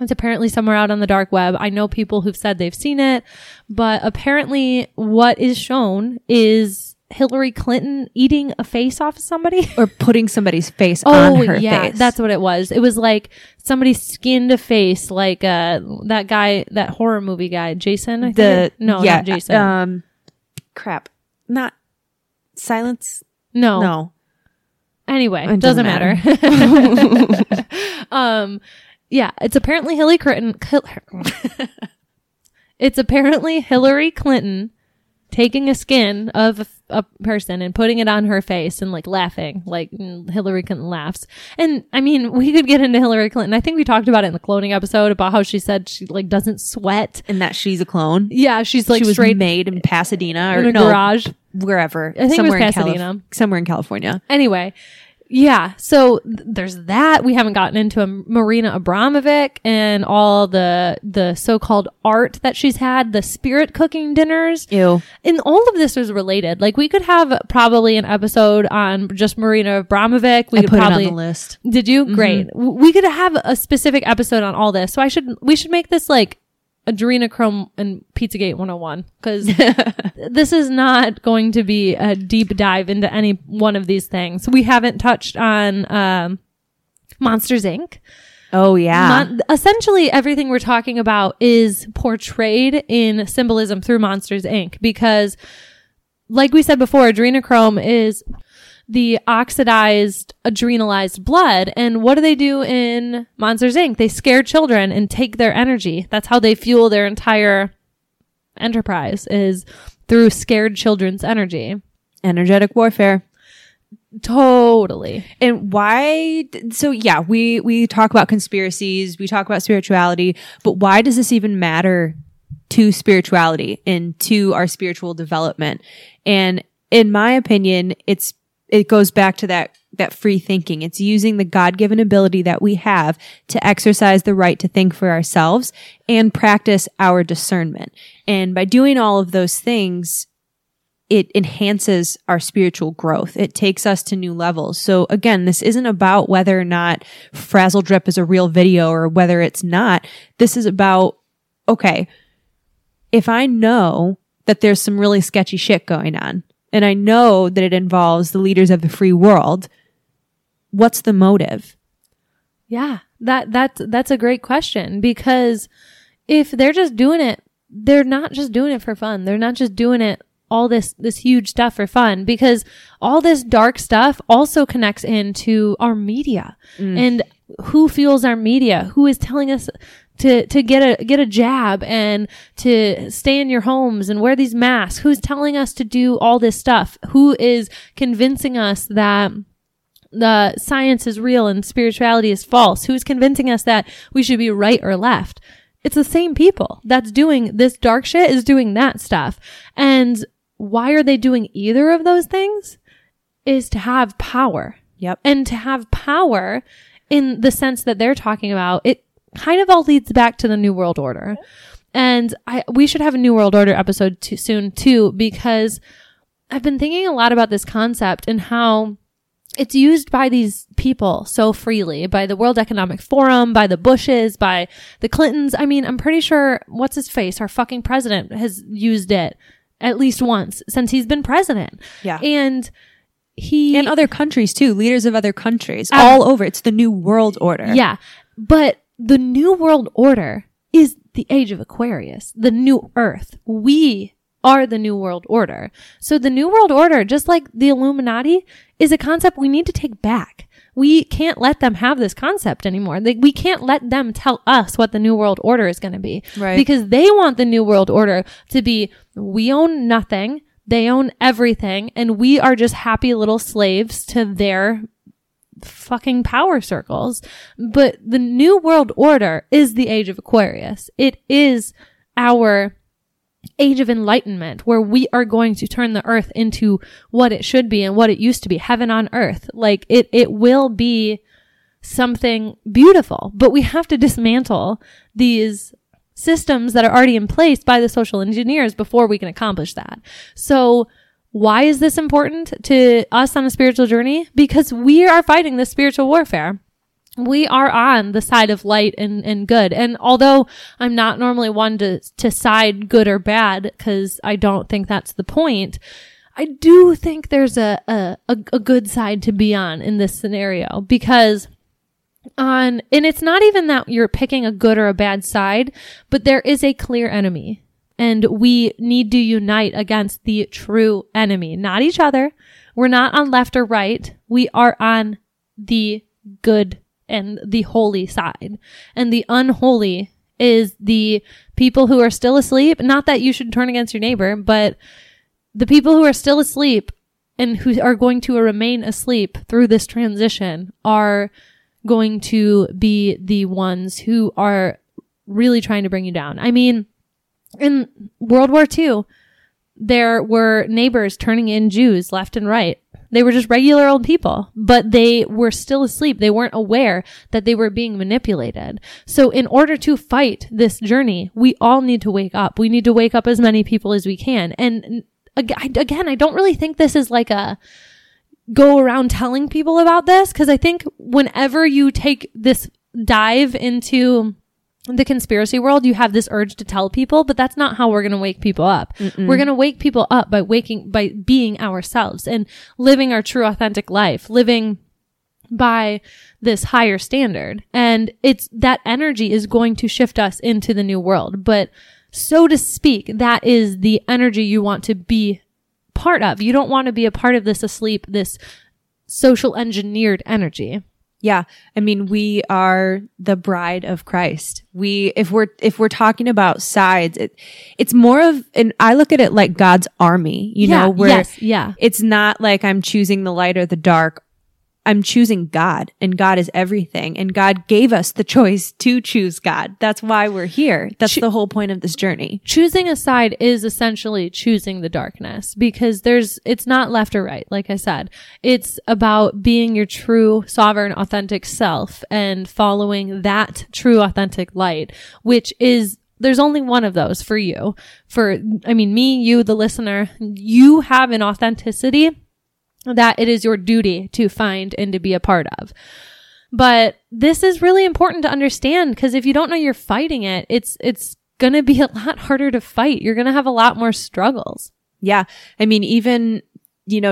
It's apparently somewhere out on the dark web. I know people who've said they've seen it, but apparently what is shown is Hillary Clinton eating a face off of somebody or putting somebody's face on her face. That's what it was. It was like somebody skinned a face, like that guy, that horror movie guy, Jason. Not Jason. Crap. Not Silence. No. Anyway, it doesn't matter. Yeah, it's apparently Hillary Clinton. It's apparently Hillary Clinton taking a skin of a person and putting it on her face and like laughing, like Hillary Clinton laughs. And I mean, we could get into Hillary Clinton. I think we talked about it in the cloning episode about how she said she like doesn't sweat and that she's a clone. Yeah, she's like she was straight made in Pasadena or in a garage. wherever. I think it was Pasadena. Somewhere in California. Anyway. Yeah. So there's that. We haven't gotten into Marina Abramovic and all the so-called art that she's had, the spirit cooking dinners. Ew. And all of this was related. Like, we could have probably an episode on just Marina Abramovic. We could probably put it on the list. Did you? Mm-hmm. Great. We could have a specific episode on all this. So we should make this like Adrenochrome and Pizzagate 101, because this is not going to be a deep dive into any one of these things. We haven't touched on Monsters, Inc. Oh, yeah. Essentially, everything we're talking about is portrayed in symbolism through Monsters, Inc. Because, like we said before, Adrenochrome is the oxidized, adrenalized blood. And what do they do in Monsters, Inc.? They scare children and take their energy. That's how they fuel their entire enterprise, is through scared children's energy. Energetic warfare. Totally. And why? So yeah, we talk about conspiracies, we talk about spirituality, but why does this even matter to spirituality and to our spiritual development? And in my opinion, it goes back to that free thinking. It's using the God-given ability that we have to exercise the right to think for ourselves and practice our discernment. And by doing all of those things, it enhances our spiritual growth. It takes us to new levels. So again, this isn't about whether or not Frazzledrip is a real video or whether it's not. This is about, okay, if I know that there's some really sketchy shit going on, and I know that it involves the leaders of the free world, what's the motive? Yeah, that's a great question, because if they're just doing it, they're not just doing it for fun. They're not just doing it all this huge stuff for fun, because all this dark stuff also connects into our media and who fuels our media, who is telling us to get a jab and to stay in your homes and wear these masks, who's telling us to do all this stuff, who is convincing us that the science is real and spirituality is false, who's convincing us that we should be right or left. It's the same people that's doing this dark shit is doing that stuff. And why are they doing either of those things? Is to have power. Yep. And to have power in the sense that they're talking about, it kind of all leads back to the New World Order. And we should have a New World Order episode soon too, because I've been thinking a lot about this concept and how it's used by these people so freely, by the World Economic Forum, by the Bushes, by the Clintons. I mean, I'm pretty sure, what's his face, our fucking president, has used it at least once since he's been president. Yeah. And other countries too, leaders of other countries all over. It's the New World Order. Yeah. But the New World Order is the Age of Aquarius, the New Earth. We are the New World Order. So the New World Order, just like the Illuminati, is a concept we need to take back. We can't let them have this concept anymore. We can't let them tell us what the New World Order is going to be. Right. Because they want the New World Order to be, we own nothing, they own everything, and we are just happy little slaves to their fucking power circles. But the New World Order is the Age of Aquarius. It is our Age of Enlightenment, where we are going to turn the earth into what it should be and what it used to be, heaven on earth. Like it will be something beautiful, but we have to dismantle these systems that are already in place by the social engineers before we can accomplish that. So why is this important to us on a spiritual journey? Because we are fighting this spiritual warfare. We are on the side of light and good. And although I'm not normally one to side good or bad, because I don't think that's the point, I do think there's a good side to be on in this scenario. Because and it's not even that you're picking a good or a bad side, but there is a clear enemy. And we need to unite against the true enemy, not each other. We're not on left or right. We are on the good and the holy side. And the unholy is the people who are still asleep. Not that you should turn against your neighbor, but the people who are still asleep and who are going to remain asleep through this transition are going to be the ones who are really trying to bring you down. I mean, in World War II, there were neighbors turning in Jews left and right. They were just regular old people, but they were still asleep. They weren't aware that they were being manipulated. So in order to fight this journey, we all need to wake up. We need to wake up as many people as we can. And again, I don't really think this is like a go around telling people about this, because I think whenever you take this dive into the conspiracy world, you have this urge to tell people, but that's not how we're going to wake people up. Mm-mm. We're going to wake people up by being ourselves and living our true authentic life, living by this higher standard. And it's that energy is going to shift us into the new world. But so to speak, that is the energy you want to be part of. You don't want to be a part of this asleep, this social engineered energy. Yeah. I mean, we are the bride of Christ. If we're talking about sides, it's more of, and I look at it like God's army, you know, where it's not like I'm choosing the light or the dark. I'm choosing God, and God is everything. And God gave us the choice to choose God. That's why we're here. That's the whole point of this journey. Choosing a side is essentially choosing the darkness, because it's not left or right. Like I said, it's about being your true, sovereign, authentic self and following that true, authentic light, which is, there's only one of those for you. Me, you, the listener, you have an authenticity that it is your duty to find and to be a part of. But this is really important to understand, because if you don't know you're fighting it, it's going to be a lot harder to fight. You're going to have a lot more struggles. Yeah. I mean, even,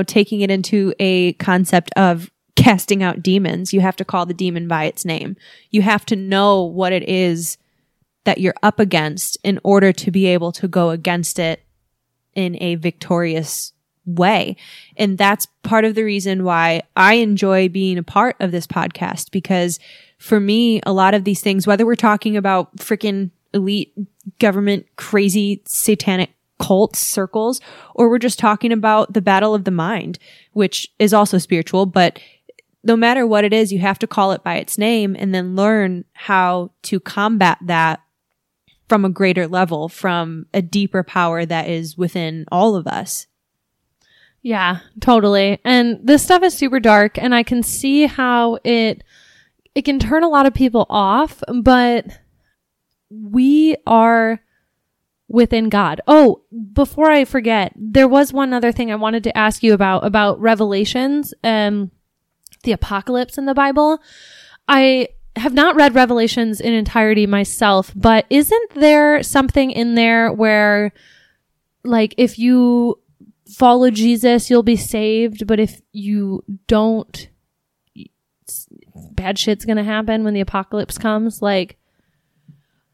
taking it into a concept of casting out demons, you have to call the demon by its name. You have to know what it is that you're up against in order to be able to go against it in a victorious way. And that's part of the reason why I enjoy being a part of this podcast, because for me, a lot of these things, whether we're talking about freaking elite government, crazy satanic cult circles, or we're just talking about the battle of the mind, which is also spiritual, but no matter what it is, you have to call it by its name and then learn how to combat that from a greater level, from a deeper power that is within all of us. Yeah, totally. And this stuff is super dark, and I can see how it can turn a lot of people off, but we are within God. Oh, before I forget, there was one other thing I wanted to ask you about Revelations, the apocalypse in the Bible. I have not read Revelations in entirety myself, but isn't there something in there where, like, if you follow Jesus, you'll be saved, but if you don't, bad shit's gonna happen when the apocalypse comes? Like,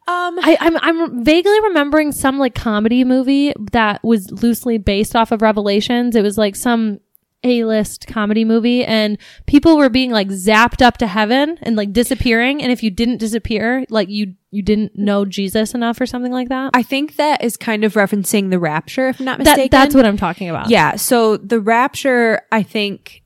I'm vaguely remembering some like comedy movie that was loosely based off of Revelations. It was like some A-list comedy movie, and people were being like zapped up to heaven and like disappearing, and if you didn't disappear, like you didn't know Jesus enough or something like that. I think that is kind of referencing the rapture, if I'm not mistaken. That's what I'm talking about. Yeah, so the rapture, I think,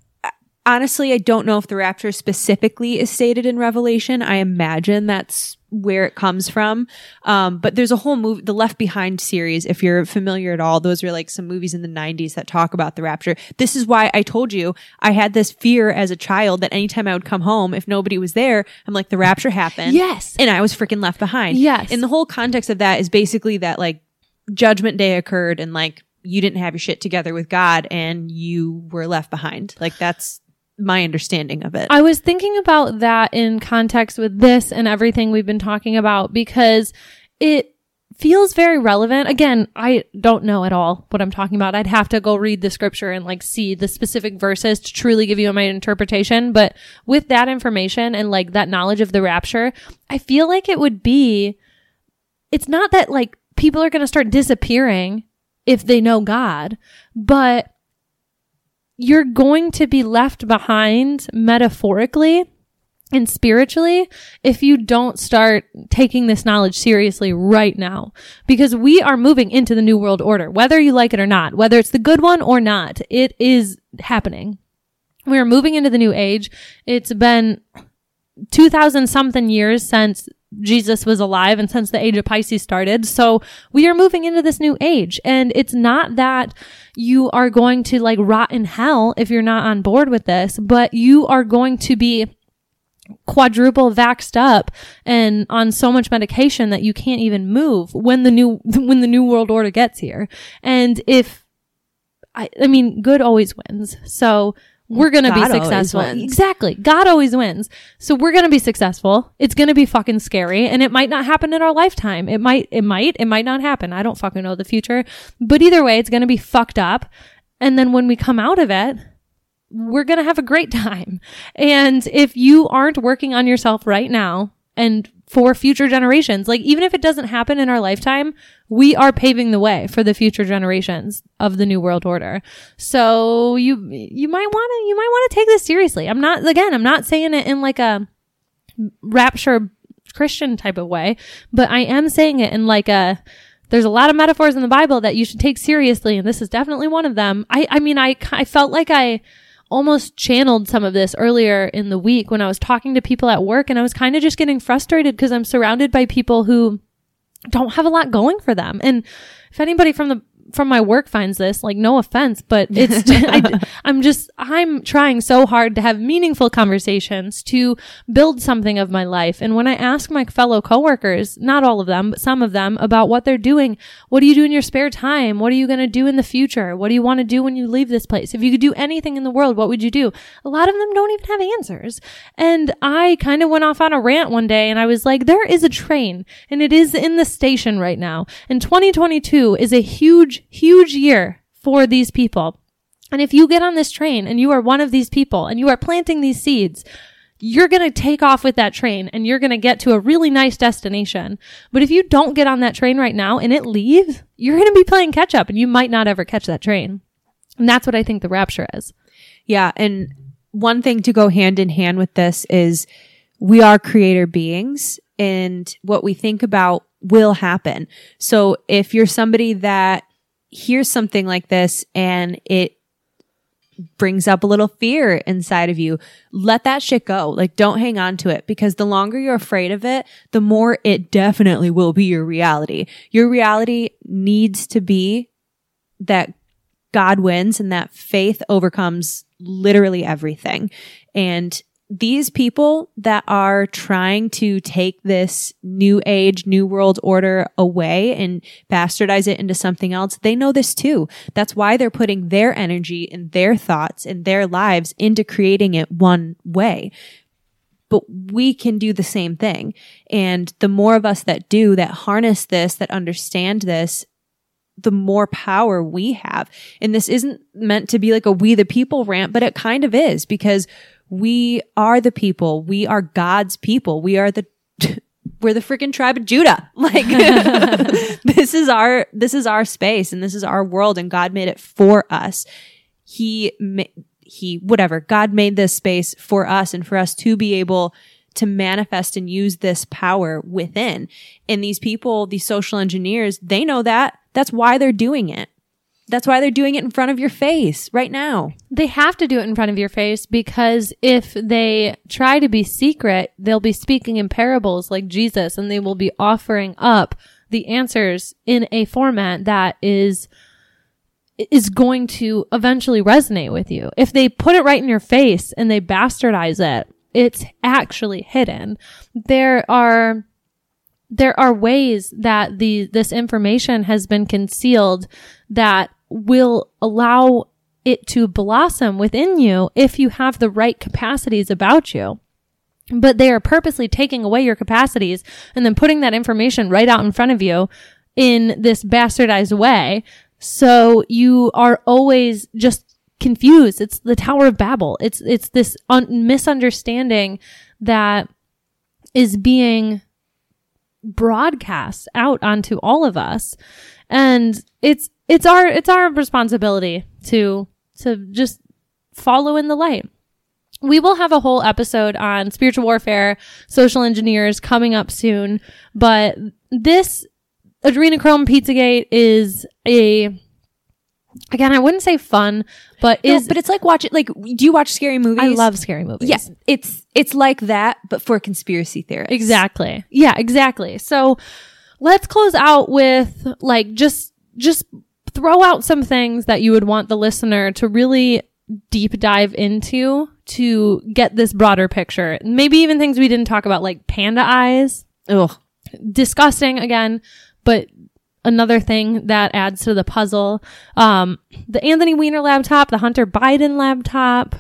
honestly, I don't know if the rapture specifically is stated in Revelation. I imagine that's where it comes from. But there's a whole movie, the Left Behind series, if you're familiar at all. Those are like some movies in the 90s that talk about the rapture. This is why I told you I had this fear as a child that anytime I would come home, if nobody was there, I'm like, the rapture happened. Yes. And I was freaking left behind. Yes. And the whole context of that is basically that like Judgment Day occurred and like you didn't have your shit together with God and you were left behind. Like that's my understanding of it. I was thinking about that in context with this and everything we've been talking about, because it feels very relevant. Again, I don't know at all what I'm talking about. I'd have to go read the scripture and like see the specific verses to truly give you my interpretation. But with that information and like that knowledge of the rapture, I feel like it's not that like people are going to start disappearing if they know God, but you're going to be left behind metaphorically and spiritually if you don't start taking this knowledge seriously right now, because we are moving into the New World Order, whether you like it or not, whether it's the good one or not, it is happening. We're moving into the new age. It's been 2,000 something years since Jesus was alive and since the age of Pisces started. So we are moving into this new age. And it's not that you are going to like rot in hell if you're not on board with this, but you are going to be quadruple vaxxed up and on so much medication that you can't even move when the new world order gets here. And if I mean, good always wins. So we're going to be successful. Exactly. God always wins. So we're going to be successful. It's going to be fucking scary. And it might not happen in our lifetime. It might not happen. I don't fucking know the future, but either way, it's going to be fucked up. And then when we come out of it, we're going to have a great time. And if you aren't working on yourself right now and for future generations, like even if it doesn't happen in our lifetime, we are paving the way for the future generations of the new world order. So you might want to take this seriously. I'm not saying it in like a rapture Christian type of way, but I am saying it in like a, there's a lot of metaphors in the Bible that you should take seriously. And this is definitely one of them. I mean, I felt like I almost channeled some of this earlier in the week when I was talking to people at work, and I was kind of just getting frustrated because I'm surrounded by people who don't have a lot going for them. And if anybody from my work finds this, like, no offense, but it's I'm trying so hard to have meaningful conversations, to build something of my life. And when I ask my fellow coworkers, not all of them, but some of them, about what they're doing, what do you do in your spare time? What are you going to do in the future? What do you want to do when you leave this place? If you could do anything in the world, what would you do? A lot of them don't even have answers. And I kind of went off on a rant one day, and I was like, there is a train and it is in the station right now. And 2022 is a huge year for these people. And if you get on this train and you are one of these people and you are planting these seeds, you're going to take off with that train and you're going to get to a really nice destination. But if you don't get on that train right now and it leaves, you're going to be playing catch up and you might not ever catch that train. And that's what I think the rapture is. Yeah. And one thing to go hand in hand with this is we are creator beings, and what we think about will happen. So if you're somebody that hears something like this and it brings up a little fear inside of you, let that shit go. Like, don't hang on to it, because the longer you're afraid of it, the more it definitely will be your reality. Your reality needs to be that God wins and that faith overcomes literally everything. And these people that are trying to take this new age, new world order away and bastardize it into something else, they know this too. That's why they're putting their energy and their thoughts and their lives into creating it one way. But we can do the same thing. And the more of us that do, that harness this, that understand this, the more power we have. And this isn't meant to be like a we the people rant, but it kind of is, because we are the people. We are God's people. We are we're the freaking tribe of Judah. Like, this is our space, and this is our world, and God made it for us. God made this space for us, and for us to be able to manifest and use this power within. And these people, these social engineers, they know that. That's why they're doing it. That's why they're doing it in front of your face right now. They have to do it in front of your face, because if they try to be secret, they'll be speaking in parables like Jesus, and they will be offering up the answers in a format that is going to eventually resonate with you. If they put it right in your face and they bastardize it, it's actually hidden. There are ways that this information has been concealed that will allow it to blossom within you if you have the right capacities about you. But they are purposely taking away your capacities and then putting that information right out in front of you in this bastardized way. So you are always just confused. It's the Tower of Babel. It's this misunderstanding that is being broadcast out onto all of us. And it's our responsibility to just follow in the light. We will have a whole episode on spiritual warfare, social engineers coming up soon, but this Adrenochrome Pizzagate is again, I wouldn't say fun, but it's like, do you watch scary movies? I love scary movies. Yes. Yeah, it's It's like that, but for conspiracy theorists. Exactly. Yeah, exactly. So let's close out with like just throw out some things that you would want the listener to really deep dive into to get this broader picture. Maybe even things we didn't talk about, like panda eyes. Ugh. Disgusting again, but another thing that adds to the puzzle. The Anthony Weiner laptop, the Hunter Biden laptop,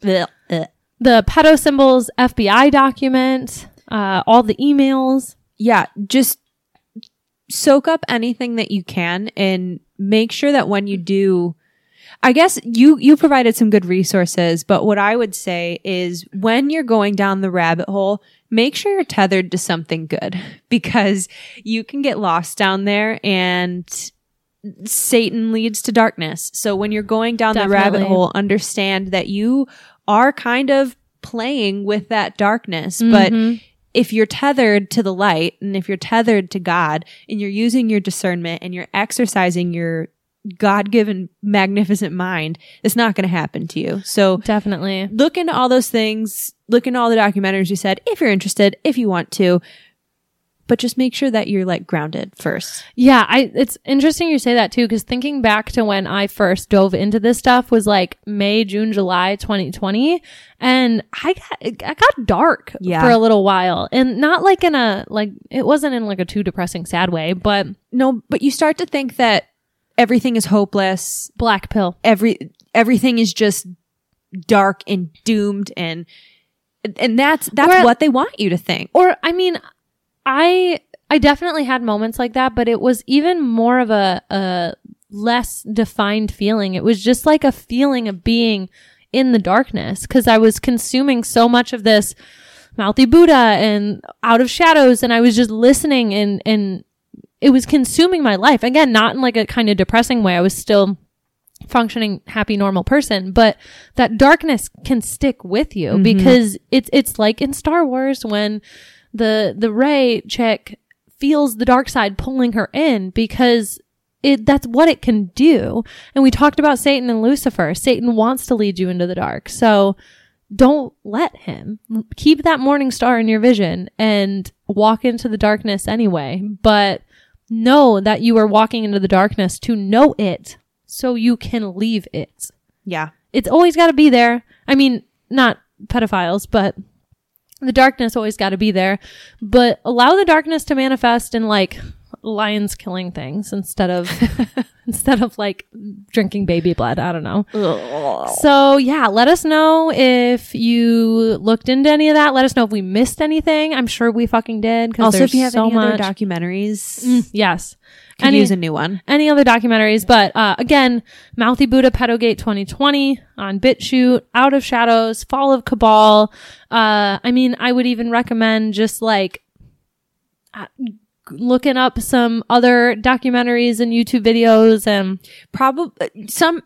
the pedo symbols FBI document, all the emails. Yeah, just soak up anything that you can and make sure that when you do, I guess you provided some good resources, but what I would say is when you're going down the rabbit hole, make sure you're tethered to something good, because you can get lost down there and Satan leads to darkness. So when you're going down the rabbit hole, understand that you are kind of playing with that darkness, but if you're tethered to the light and if you're tethered to God and you're using your discernment and you're exercising your God-given magnificent mind, it's not going to happen to you. So definitely look into all those things, look into all the documentaries you said, if you're interested, if you want to, but just make sure that you're like grounded first. Yeah. It's interesting you say that too, because thinking back to when I first dove into this stuff was like May, June, July, 2020. And I got dark for a little while, and not like in a, like it wasn't in like a too depressing, sad way, but no, but you start to think that everything is hopeless. Black pill. Everything is just dark and doomed, and that's what they want you to think. Or I mean, I definitely had moments like that, but it was even more of a less defined feeling. It was just like a feeling of being in the darkness, because I was consuming so much of this Mouthy Buddha and Out of Shadows, and I was just listening and it was consuming my life. Again, not in like a kind of depressing way. I was still functioning, happy, normal person, but that darkness can stick with you because it's like in Star Wars when the Rey chick feels the dark side pulling her in, because that's what it can do. And we talked about Satan and Lucifer. Satan wants to lead you into the dark. So don't let him. Keep that morning star in your vision and walk into the darkness anyway. But know that you are walking into the darkness to know it so you can leave it. Yeah. It's always got to be there. I mean, not pedophiles, but the darkness always got to be there. But allow the darkness to manifest in like lions killing things instead of like drinking baby blood. I don't know. Ugh. So yeah, let us know if you looked into any of that. Let us know if we missed anything. I'm sure we fucking did. Also, if you have so any other documentaries, yes, can use a new one. Any other documentaries, but again, Mouthy Buddha, Pedogate 2020 on BitChute, Out of Shadows, Fall of Cabal. I mean, I would even recommend just like looking up some other documentaries and YouTube videos, and probably some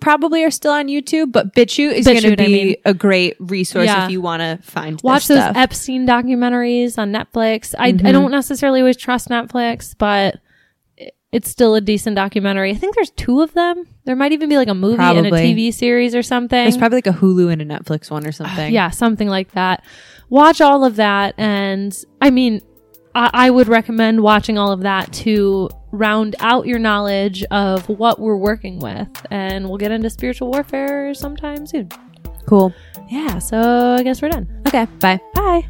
probably are still on YouTube, but BitChute is going to be a great resource if you want to find. Watch those Epstein documentaries on Netflix. I don't necessarily always trust Netflix, but it's still a decent documentary. I think there's two of them. There might even be like a movie and a TV series or something. There's probably like a Hulu and a Netflix one or something. Yeah, something like that. Watch all of that, and I mean, I would recommend watching all of that to round out your knowledge of what we're working with. And we'll get into spiritual warfare sometime soon. Cool. Yeah, so I guess we're done. Okay, bye. Bye.